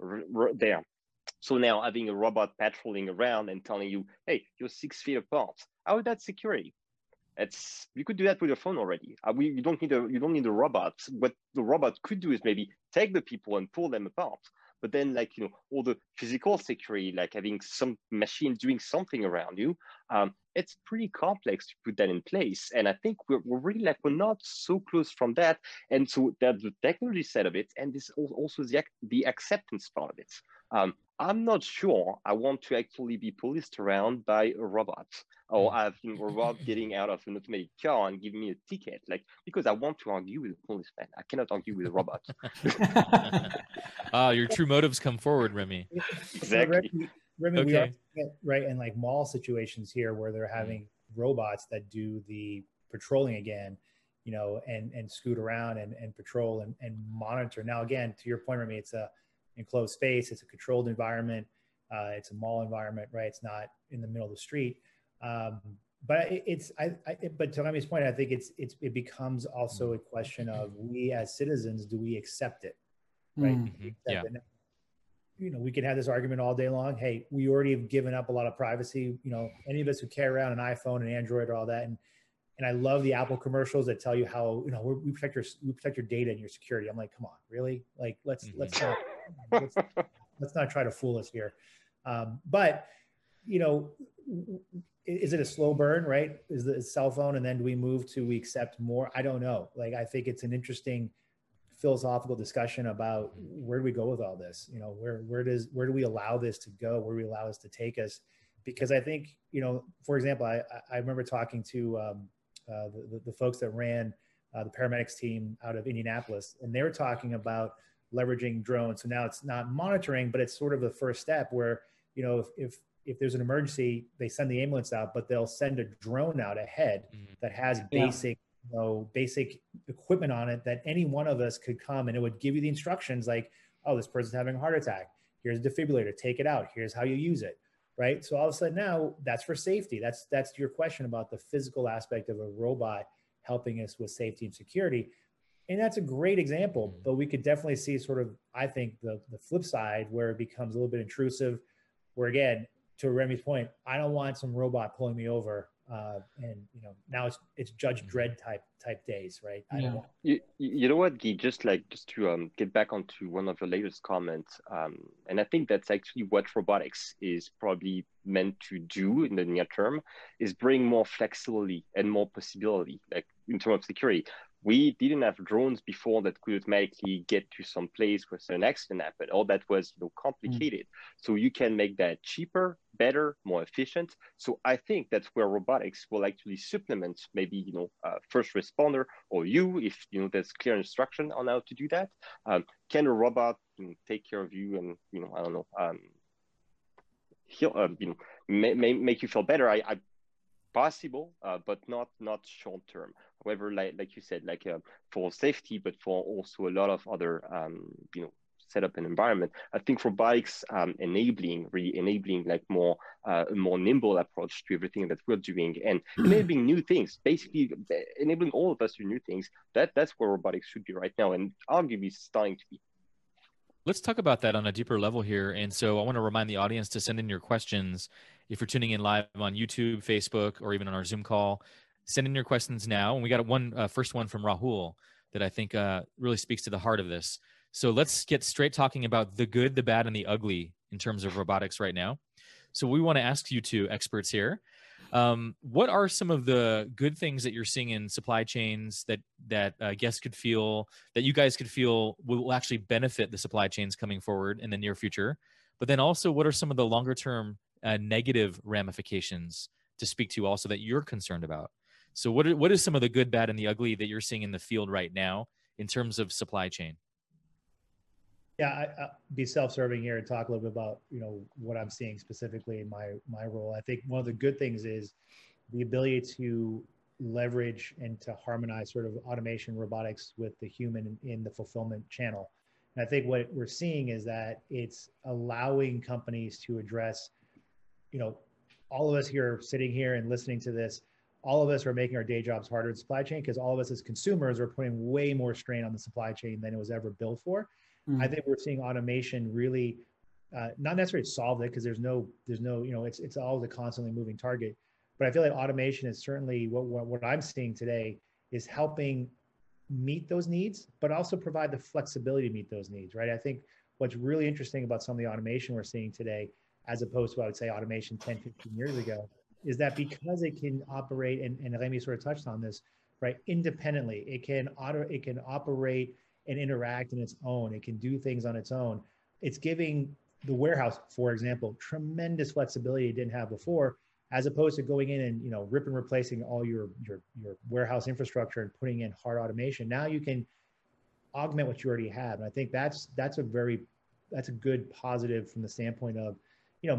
there. So now having a robot patrolling around and telling you, "Hey, you're 6 feet apart." How is that security? You could do that with your phone already. You don't need a robot. What the robot could do is maybe take the people and pull them apart. But then, like, you know, all the physical security, like having some machine doing something around you, it's pretty complex to put that in place. And I think we're really, like, we're not so close from that. And so there's the technology side of it, and this also the acceptance part of it. I'm not sure I want to actually be policed around by a robot, or I've been a robot getting out of an automated car and giving me a ticket, like, because I want to argue with a policeman. I cannot argue with a robot. Your true motives come forward, Rémy. Exactly. So, Rémy, okay. We are right in, like, mall situations here where they're having robots that do the patrolling again, you know, and scoot around and patrol and monitor. Now, again, to your point, Rémy, it's a enclosed space, it's a controlled environment, it's a mall environment, right? It's not in the middle of the street, but but to Rémy's point, I think it becomes also a question of, we as citizens, do we accept it, right? Mm-hmm. Accept it. You know, we could have this argument all day long. Hey, we already have given up a lot of privacy. You know, any of us who carry around an iPhone and Android or all that, and I love the Apple commercials that tell you how, you know, we protect your data and your security. I'm like, come on, really? Like, let's not try to fool us here. But, you know, is it a slow burn, right? Is the cell phone, and then do we move to, we accept more? I don't know. Like, I think it's an interesting philosophical discussion about, where do we go with all this? You know, where do we allow this to go? Where do we allow this to take us? Because I think, you know, for example, I remember talking to the folks that ran the paramedics team out of Indianapolis, and they were talking about leveraging drones. So now it's not monitoring, but it's sort of the first step where, you know, if there's an emergency, they send the ambulance out, but they'll send a drone out ahead that has basic, you know, basic equipment on it that any one of us could come and it would give you the instructions like, oh, this person's having a heart attack. Here's a defibrillator, take it out. Here's how you use it, right? So all of a sudden now that's for safety. That's your question about the physical aspect of a robot helping us with safety and security. And that's a great example, but we could definitely see sort of, I think, the flip side where it becomes a little bit intrusive, where again, to Remy's point, I don't want some robot pulling me over. And you know, now it's Judge Dredd type days, right? I don't want... you know what, Guy, just to get back onto one of your latest comments, and I think that's actually what robotics is probably meant to do in the near term, is bring more flexibility and more possibility, like in terms of security. We didn't have drones before that could automatically get to some place where an accident happened. All that was, you know, complicated. So you can make that cheaper, better, more efficient. So I think that's where robotics will actually supplement maybe, you know, first responder or you, if you know there's clear instruction on how to do that. Can a robot take care of you and, you know, I don't know, he'll, you know, make you feel better? I possible, but not short term. However, like you said, like for safety, but for also a lot of other, you know, setup and environment. I think robotics enabling like more more nimble approach to everything that we're doing and enabling new things, basically enabling all of us to new things. That's where robotics should be right now, and arguably starting to be. Let's talk about that on a deeper level here. And so I want to remind the audience to send in your questions. If you're tuning in live on YouTube, Facebook, or even on our Zoom call, send in your questions now. And we got first one from Rahul that I think really speaks to the heart of this. So let's get straight talking about the good, the bad, and the ugly in terms of robotics right now. So we want to ask you two experts here, what are some of the good things that you're seeing in supply chains that guests could feel, that you guys could feel will actually benefit the supply chains coming forward in the near future? But then also, what are some of the longer term negative ramifications to speak to also that you're concerned about? So what is some of the good, bad, and the ugly that you're seeing in the field right now in terms of supply chain? Yeah, I'll be self-serving here and talk a little bit about, you know, what I'm seeing specifically in my role. I think one of the good things is the ability to leverage and to harmonize sort of automation robotics with the human in the fulfillment channel. And I think what we're seeing is that it's allowing companies to address, you know, all of us here sitting here and listening to this, all of us are making our day jobs harder in supply chain because all of us as consumers are putting way more strain on the supply chain than it was ever built for. I think we're seeing automation really not necessarily solve it because there's no, you know, it's always a constantly moving target. But I feel like automation is certainly what I'm seeing today is helping meet those needs, but also provide the flexibility to meet those needs, right? I think what's really interesting about some of the automation we're seeing today, as opposed to what I would say automation 10, 15 years ago, is that because it can operate, and Rémy sort of touched on this, right? Independently, it can operate and interact on its own. It can do things on its own. It's giving the warehouse, for example, tremendous flexibility it didn't have before, as opposed to going in and, you know, rip and replacing all your warehouse infrastructure and putting in hard automation. Now you can augment what you already have. And I think that's a good positive from the standpoint of, you know,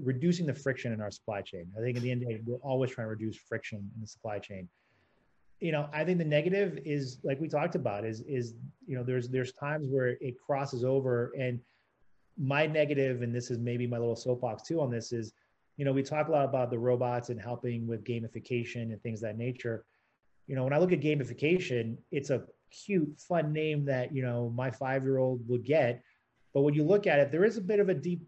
reducing the friction in our supply chain. I think at the end of the day, we're always trying to reduce friction in the supply chain. You know, I think the negative is, like we talked about, is you know, there's times where it crosses over. And my negative, and this is maybe my little soapbox too on this, is, you know, we talk a lot about the robots and helping with gamification and things of that nature. You know, when I look at gamification, it's a cute, fun name that, you know, my 5-year-old will get. But when you look at it, there is a bit of a deep,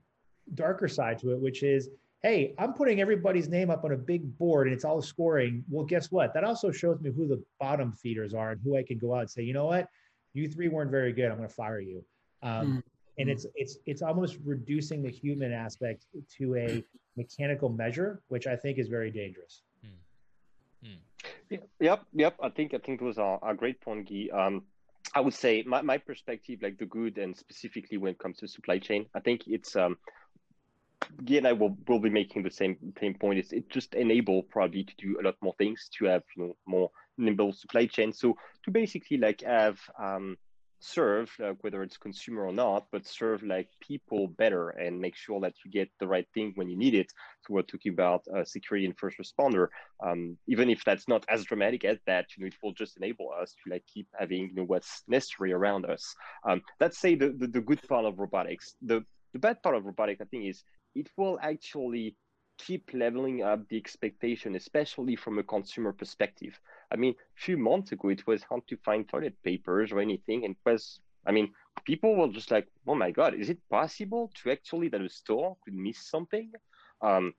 darker side to it, which is, hey, I'm putting everybody's name up on a big board and it's all scoring. Well, guess what? That also shows me who the bottom feeders are and who I can go out and say, you know what? You three weren't very good. I'm going to fire you. And it's almost reducing the human aspect to a mechanical measure, which I think is very dangerous. Yep. I think those are great points, Guy. I would say my perspective, like the good, and specifically when it comes to supply chain, I think it's, Guy and I will be making the same point. It just enable probably to do a lot more things, to have, you know, more nimble supply chain. So to basically like have serve, whether it's consumer or not, but serve like people better and make sure that you get the right thing when you need it. So we're talking about security and first responder. Even if that's not as dramatic as that, you know, it will just enable us to like keep having, you know, what's necessary around us. Let's say the good part of robotics. The bad part of robotics, I think, is it will actually keep leveling up the expectation, especially from a consumer perspective. I mean, a few months ago, it was hard to find toilet papers or anything. And it was, I mean, people were just like, oh my God, is it possible to actually that a store could miss something? And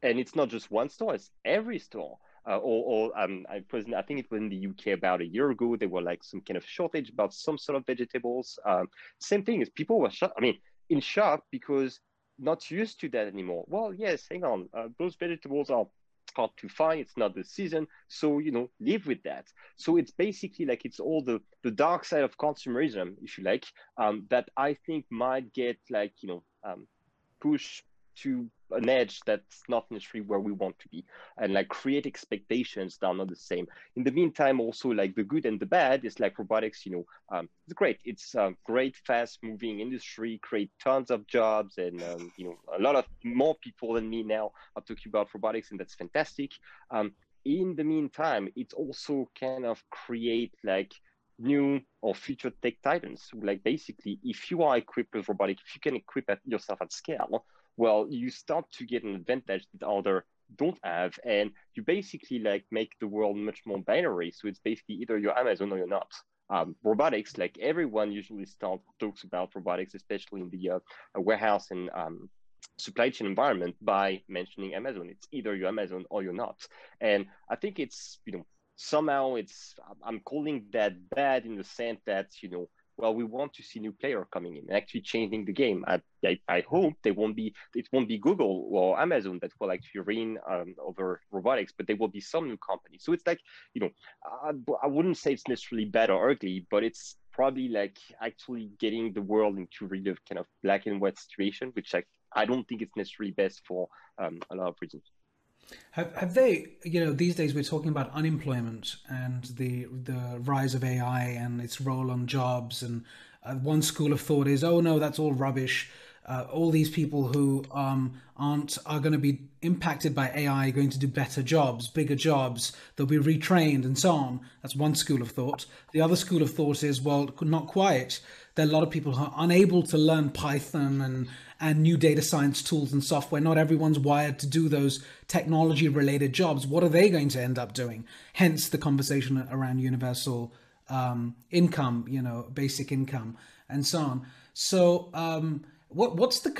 it's not just one store, it's every store. I think it was in the UK about a year ago, there were like some kind of shortage about some sort of vegetables. Same thing is people were in shock because not used to that anymore. Well, yes, hang on, those vegetables are hard to find, it's not the season, so, you know, live with that. So it's basically like it's all the dark side of consumerism, if you like, that I think might get like, you know, pushed to an edge that's not necessarily where we want to be, and like create expectations that are not the same. In the meantime, also like the good and the bad is like robotics, you know, it's great. It's a great, fast moving industry, create tons of jobs, and you know, a lot of more people than me now are talking about robotics, and that's fantastic. In the meantime, it also kind of create like new or future tech titans. Like basically, if you are equipped with robotics, if you can equip yourself at scale, well, you start to get an advantage that others don't have, and you basically like make the world much more binary. So it's basically either you're Amazon or you're not. Robotics, like everyone usually talks about robotics, especially in the warehouse and supply chain environment, by mentioning Amazon. It's either you're Amazon or you're not. And I think it's, you know, somehow it's, I'm calling that bad in the sense that, you know, well, we want to see new player coming in and actually changing the game. I hope they won't be, it won't be Google or Amazon that will actually reign over robotics, but there will be some new company. So it's like, you know, I wouldn't say it's necessarily bad or ugly, but it's probably like actually getting the world into really a kind of black and white situation, which I don't think it's necessarily best for a lot of reasons. Have they, you know, these days we're talking about unemployment and the rise of AI and its role on jobs, and one school of thought is, oh no, that's all rubbish. All these people who are going to be impacted by AI are going to do better jobs, bigger jobs, they'll be retrained and so on. That's one school of thought. The other school of thought is, well, not quite. There are a lot of people who are unable to learn Python and new data science tools and software. Not everyone's wired to do those technology-related jobs. What are they going to end up doing? Hence the conversation around universal income, you know, basic income and so on. So what's the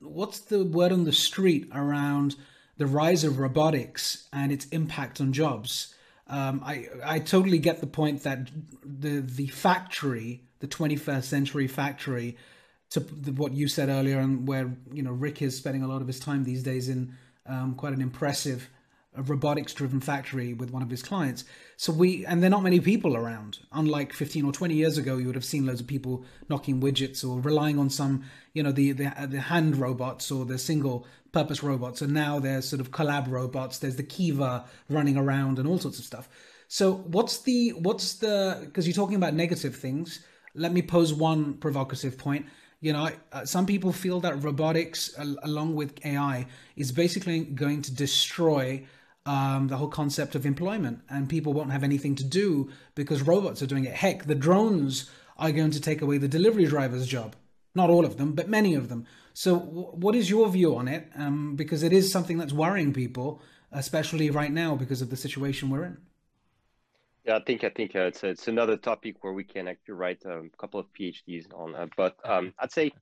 word on the street around the rise of robotics and its impact on jobs? I totally get the point that the factory, the 21st century factory, to what you said earlier, and where, you know, Rick is spending a lot of his time these days in quite an impressive robotics-driven factory with one of his clients. So and there are not many people around. Unlike 15 or 20 years ago, you would have seen loads of people knocking widgets or relying on some, you know, the hand robots or the single-purpose robots. And now there's sort of collab robots. There's the Kiva running around and all sorts of stuff. So because you're talking about negative things, let me pose one provocative point. You know, some people feel that robotics, along with AI, is basically going to destroy the whole concept of employment, and people won't have anything to do because robots are doing it. Heck, the drones are going to take away the delivery driver's job. Not all of them, but many of them. So what is your view on it? Because it is something that's worrying people, especially right now because of the situation we're in. Yeah, I think it's another topic where we can actually write a couple of PhDs on. But I'd say,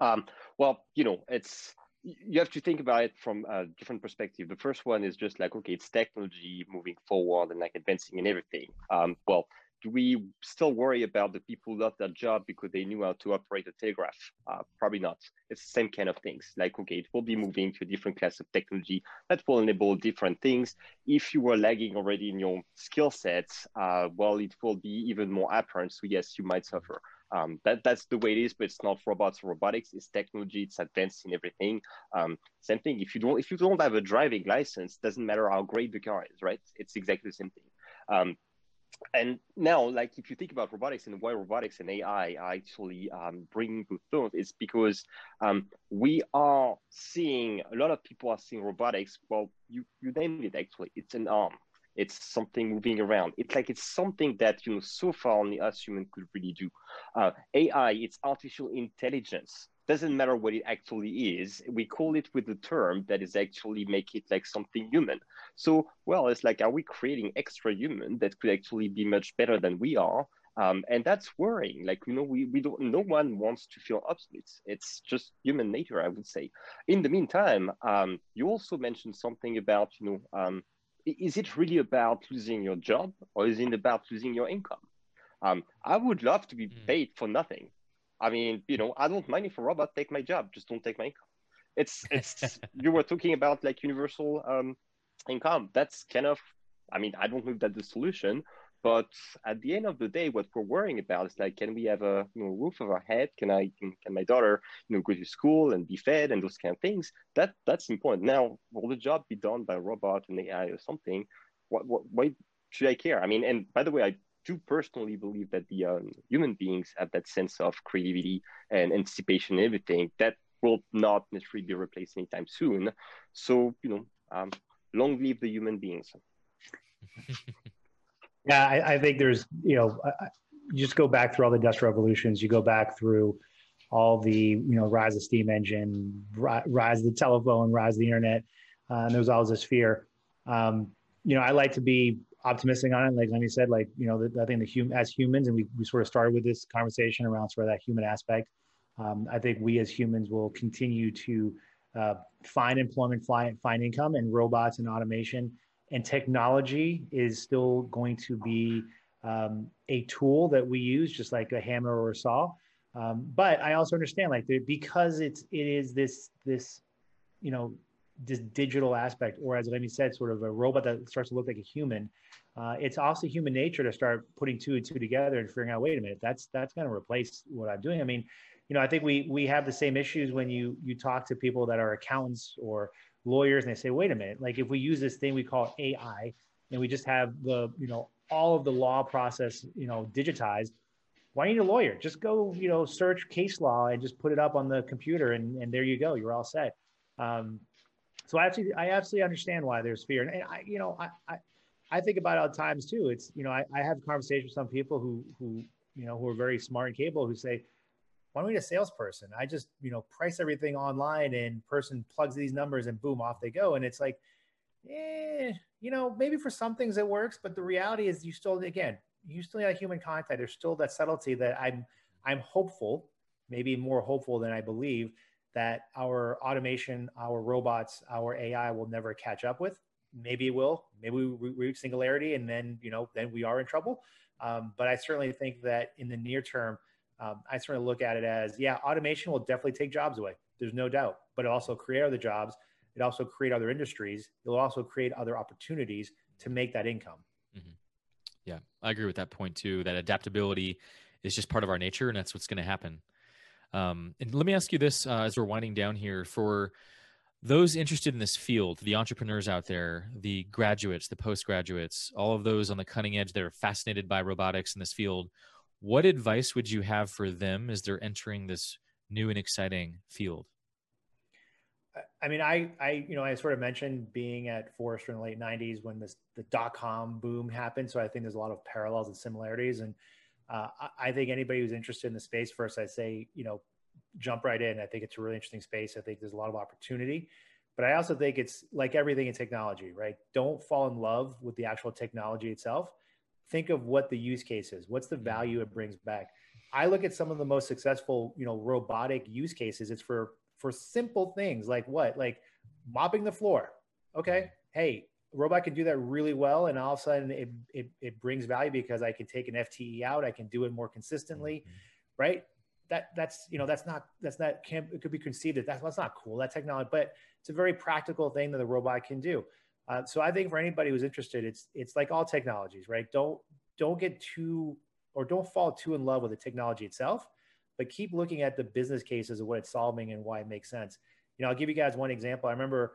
well, you know, you have to think about it from a different perspective. The first one is just like, okay, it's technology moving forward and like advancing and everything. Well, do we still worry about the people who lost their job because they knew how to operate a telegraph? Probably not. It's the same kind of things. Like, okay, it will be moving to a different class of technology that will enable different things. If you were lagging already in your skill sets, well, it will be even more apparent. So yes, you might suffer. That's the way it is, but it's not robots or robotics. It's technology. It's advanced in everything. Same thing. If you don't have a driving license, doesn't matter how great the car is, right? It's exactly the same thing. And now, like, if you think about robotics and why robotics and AI are actually bringing to thought, it's because we are seeing, a lot of people are seeing robotics. Well, you named it, actually. It's an arm. It's something moving around. It's like it's something that, you know, so far only us humans could really do. AI, it's artificial intelligence. Doesn't matter what it actually is. We call it with the term that is actually make it like something human. So, well, it's like, are we creating extra human that could actually be much better than we are? And that's worrying. Like, you know, we don't, no one wants to feel obsolete. It's just human nature, I would say. In the meantime, you also mentioned something about, you know, is it really about losing your job, or is it about losing your income? I would love to be paid for nothing. I mean, you know, I don't mind if a robot take my job, just don't take my income. It's you were talking about like universal income. That's kind of, I mean, I don't know if that's the solution, but at the end of the day, what we're worrying about is like, can we have a, you know, roof over our head? Can my daughter, you know, go to school and be fed and those kind of things? That's important. Now, will the job be done by a robot and AI or something? Why should I care? I mean, and by the way, I do personally believe that the human beings have that sense of creativity and anticipation and everything that will not necessarily be replaced anytime soon. So, you know, long live the human beings. Yeah, I think there's, you know, you just go back through all the industrial revolutions. You go back through all the, you know, rise of steam engine, rise of the telephone, rise of the internet. And there was always this fear. You know, I like to be optimistic on it. Like Lenny said, like, you know, I think as humans, and we sort of started with this conversation around sort of that human aspect. I think we as humans will continue to find employment, find income, and robots and automation and technology is still going to be a tool that we use, just like a hammer or a saw. But I also understand, like, because it is this, you know, this digital aspect, or as Rémy said, sort of a robot that starts to look like a human. It's also human nature to start putting two and two together and figuring out, wait a minute, that's going to replace what I'm doing. I mean, you know, I think we have the same issues when you talk to people that are accountants or lawyers, and they say, wait a minute, like if we use this thing we call AI, and we just have the, you know, all of the law process, you know, digitized, why do you need a lawyer? Just go, you know, search case law and just put it up on the computer, and there you go, you're all set. So I absolutely understand why there's fear. And I, you know, I think about it all the times too. It's, you know, I have conversations with some people who, you know, who are very smart and capable, who say, why don't we get a salesperson? I just, you know, price everything online and person plugs these numbers and boom, off they go. And it's like, you know, maybe for some things it works, but the reality is you still have human contact. There's still that subtlety that I'm hopeful, maybe more hopeful than I believe, that our automation, our robots, our AI will never catch up with. Maybe it will. Maybe we reach singularity, and then, you know, then we are in trouble. But I certainly think that in the near term, I certainly look at it as, yeah, automation will definitely take jobs away. There's no doubt. But it also create other jobs. It also create other industries. It'll also create other opportunities to make that income. Mm-hmm. Yeah, I agree with that point too. That adaptability is just part of our nature, and that's what's going to happen. And let me ask you this, as we're winding down here, for those interested in this field, the entrepreneurs out there, the graduates, the postgraduates, all of those on the cutting edge that are fascinated by robotics in this field, what advice would you have for them as they're entering this new and exciting field? I mean, I sort of mentioned being at Forrester in the late 90s when the dot-com boom happened. So I think there's a lot of parallels and similarities, and I think anybody who's interested in the space, first, I say, you know, jump right in. I think it's a really interesting space. I think there's a lot of opportunity, but I also think it's like everything in technology, right? Don't fall in love with the actual technology itself. Think of what the use case is. What's the value it brings back? I look at some of the most successful, you know, robotic use cases. It's for simple things like what? Like mopping the floor. Okay. Hey, robot can do that really well, and all of a sudden it brings value because I can take an FTE out, I can do it more consistently, right? That's you know, that's not it could be conceived that that's not cool, that technology, but it's a very practical thing that the robot can do. So I think for anybody who's interested, it's like all technologies, right? Don't fall too in love with the technology itself, but keep looking at the business cases of what it's solving and why it makes sense. You know, I'll give you guys one example. I remember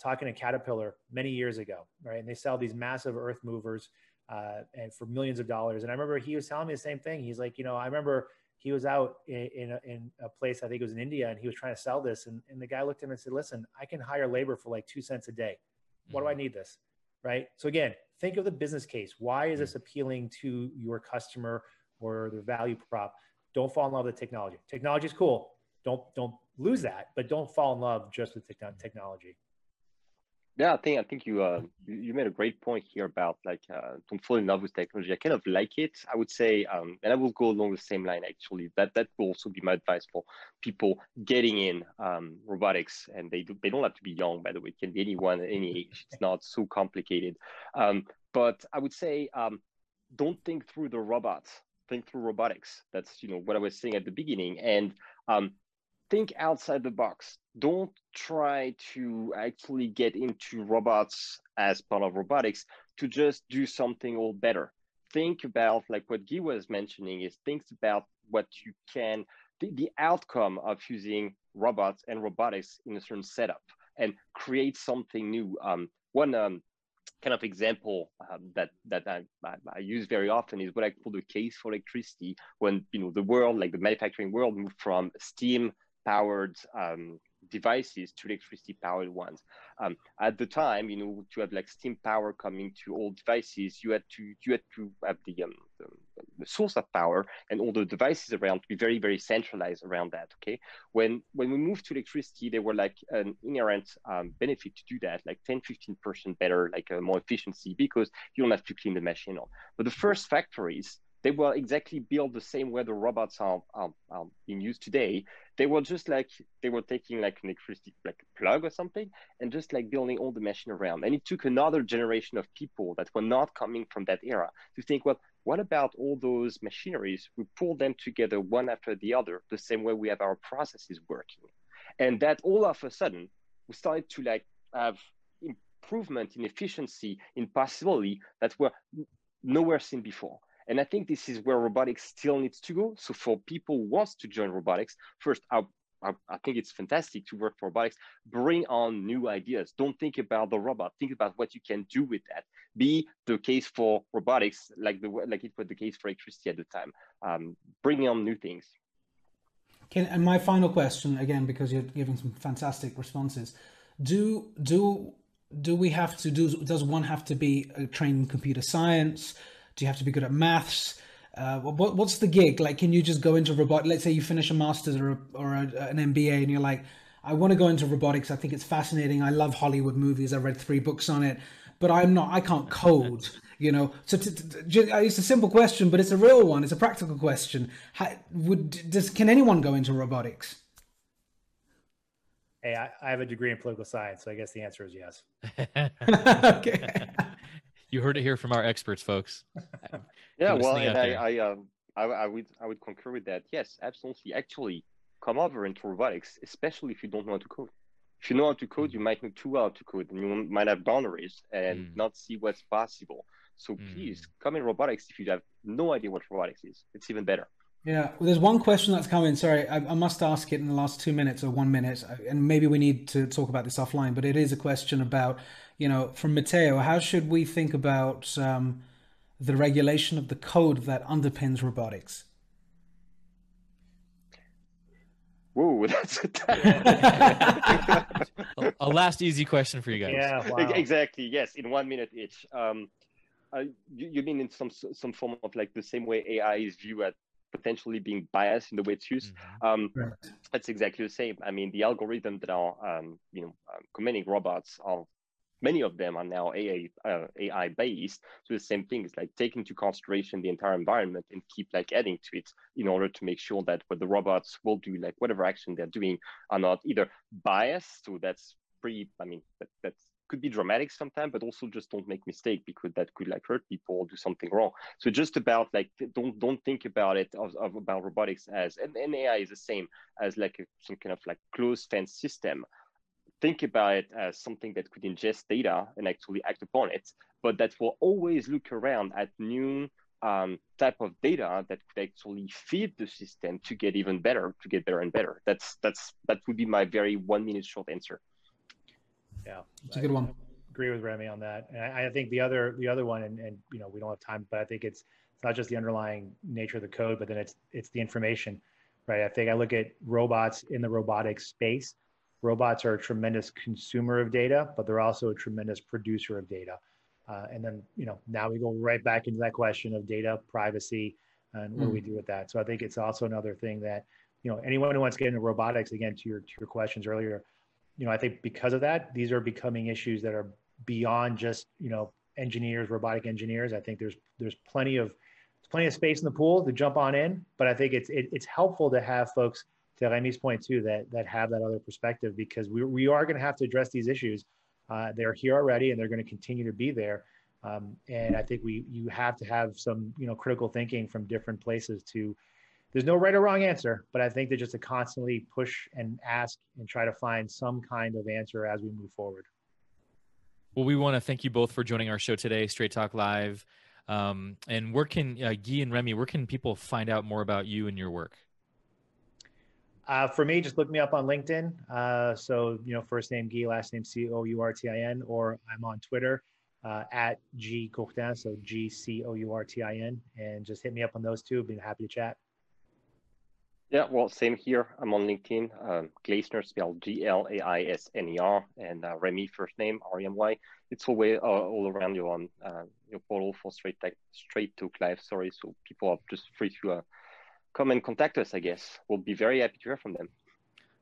talking to Caterpillar many years ago, right? And they sell these massive earth movers and for millions of dollars. And I remember he was telling me the same thing. He's like, you know, I remember he was out in a place, I think it was in India, and he was trying to sell this. And the guy looked at him and said, listen, I can hire labor for like 2 cents a day. What do I need this? Right. So again, think of the business case. Why is this appealing to your customer or their value prop? Don't fall in love with technology. Technology is cool. Don't lose that, but don't fall in love just with technology. Yeah, I think you made a great point here about like don't fall in love with technology. I kind of like it. I would say, and I will go along the same line actually. That will also be my advice for people getting in robotics. And they don't have to be young, by the way. It can be anyone at any age. It's not so complicated. But I would say, don't think through the robots. Think through robotics. That's what I was saying at the beginning. And think outside the box. Don't try to actually get into robots as part of robotics to just do something all better. Think about like what Guy was mentioning is think about what you can, the outcome of using robots and robotics in a certain setup and create something new. One kind of example that I use very often is what I call the case for electricity. When the world, like the manufacturing world, moved from steam powered devices to electricity powered ones. At the time, to have like steam power coming to all devices, you had to have the source of power and all the devices around to be very, very centralized around that. Okay. When we moved to electricity, there were like an inherent benefit to do that, like 10, 15% better, like more efficiency because you don't have to clean the machine up. But the first factories, they were exactly built the same way the robots are in use today. They were just like, they were taking like an electricity like plug or something and just like building all the machine around. And it took another generation of people that were not coming from that era to think, well, what about all those machineries? We pull them together one after the other, the same way we have our processes working. And that all of a sudden, we started to like have improvement in efficiency, in possibility that were nowhere seen before. And I think this is where robotics still needs to go. So for people who want to join robotics, first, I think it's fantastic to work for robotics. Bring on new ideas. Don't think about the robot. Think about what you can do with that. Be the case for robotics, like it was the case for electricity at the time. Bring on new things. And my final question, again, because you're giving some fantastic responses. Does one have to be trained in computer science? Do you have to be good at maths? What's the gig? Like, can you just go into robotics? Let's say you finish a master's or an MBA and you're like, I want to go into robotics. I think it's fascinating. I love Hollywood movies. I read 3 books on it, but I can't code, So it's a simple question, but it's a real one. It's a practical question. Can anyone go into robotics? Hey, I have a degree in political science, so I guess the answer is yes. Okay. You heard it here from our experts, folks. Yeah, well, and I would concur with that. Yes, absolutely. Actually, come over into robotics, especially if you don't know how to code. If you know how to code, you might know too well how to code, and you might have boundaries and not see what's possible. So please come in robotics if you have no idea what robotics is. It's even better. Yeah, well, there's one question that's come in. Sorry, I must ask it in the last 2 minutes or 1 minute, and maybe we need to talk about this offline, but it is a question about, from Matteo, how should we think about the regulation of the code that underpins robotics? Whoa, that's a last easy question for you guys. Yeah, wow. Exactly. Yes, in 1 minute each. You mean in some form of like the same way AI is viewed at potentially being biased in the way it's used. Right. That's exactly the same. I mean, the algorithms that are, commanding robots are, many of them are now AI based. So the same thing is like take into consideration the entire environment and keep like adding to it in order to make sure that what the robots will do, like whatever action they're doing, are not either biased. So that's that could be dramatic sometimes, but also just don't make mistake because that could like hurt people or do something wrong. So just about like don't think about it about robotics as and AI is the same as like some kind of like closed fence system. Think about it as something that could ingest data and actually act upon it, but that will always look around at new type of data that could actually feed the system to get even better, to get better and better. That would be my very 1 minute short answer. Yeah, it's a good one. agree with Rémy on that. And I think the other one, and you know, we don't have time, but I think it's not just the underlying nature of the code, but then it's the information, right? I think I look at robots in the robotic space. Robots are a tremendous consumer of data, but they're also a tremendous producer of data. And then, you know, now we go right back into that question of data privacy and what do we do with that. So I think it's also another thing that, you know, anyone who wants to get into robotics, again, to your questions earlier, you know, I think because of that, these are becoming issues that are beyond just, you know, engineers, robotic engineers. I think there's plenty of space in the pool to jump on in, but I think it's helpful to have folks, to Remy's point too, that have that other perspective, because we are going to have to address these issues. They're here already, and they're going to continue to be there. And I think you have to have some, you know, critical thinking from different places to, there's no right or wrong answer, but I think they're just to constantly push and ask and try to find some kind of answer as we move forward. Well, we want to thank you both for joining our show today, Straight Talk Live. And where can, Guy and Rémy, where can people find out more about you and your work? For me, just look me up on LinkedIn. So, you know, first name Guy, last name Courtin, or I'm on Twitter at G Courtin, so GCOURTIN, and just hit me up on those two. I've been happy to chat. Yeah, well, same here. I'm on LinkedIn. Glaisner, spelled Glaisner, and Rémy, first name Remy. It's all around you on your portal for Straight Talk Live. Sorry, so people are just free to. Come and contact us, I guess. We'll be very happy to hear from them.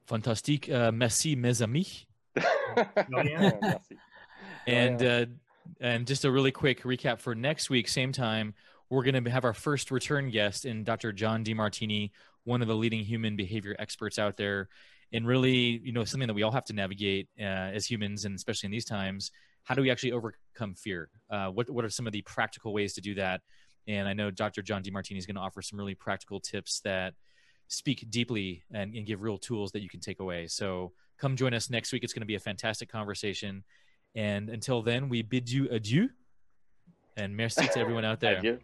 Fantastique. Merci, mes amis. And just a really quick recap for next week, same time, we're going to have our first return guest in Dr. John Demartini, one of the leading human behavior experts out there. And really, you know, something that we all have to navigate as humans, and especially in these times, how do we actually overcome fear? What are some of the practical ways to do that? And I know Dr. John Demartini is going to offer some really practical tips that speak deeply and give real tools that you can take away. So come join us next week. It's going to be a fantastic conversation. And until then, we bid you adieu. And merci to everyone out there. Adieu.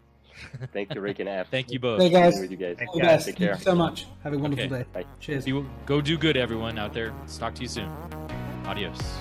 Thank you, Rick and Af. Thank you both. Hey, guys. With you guys. Thank you, guys. Take care. Thank you so much. Have a wonderful day. Bye. Cheers. Go do good, everyone out there. Talk to you soon. Adios.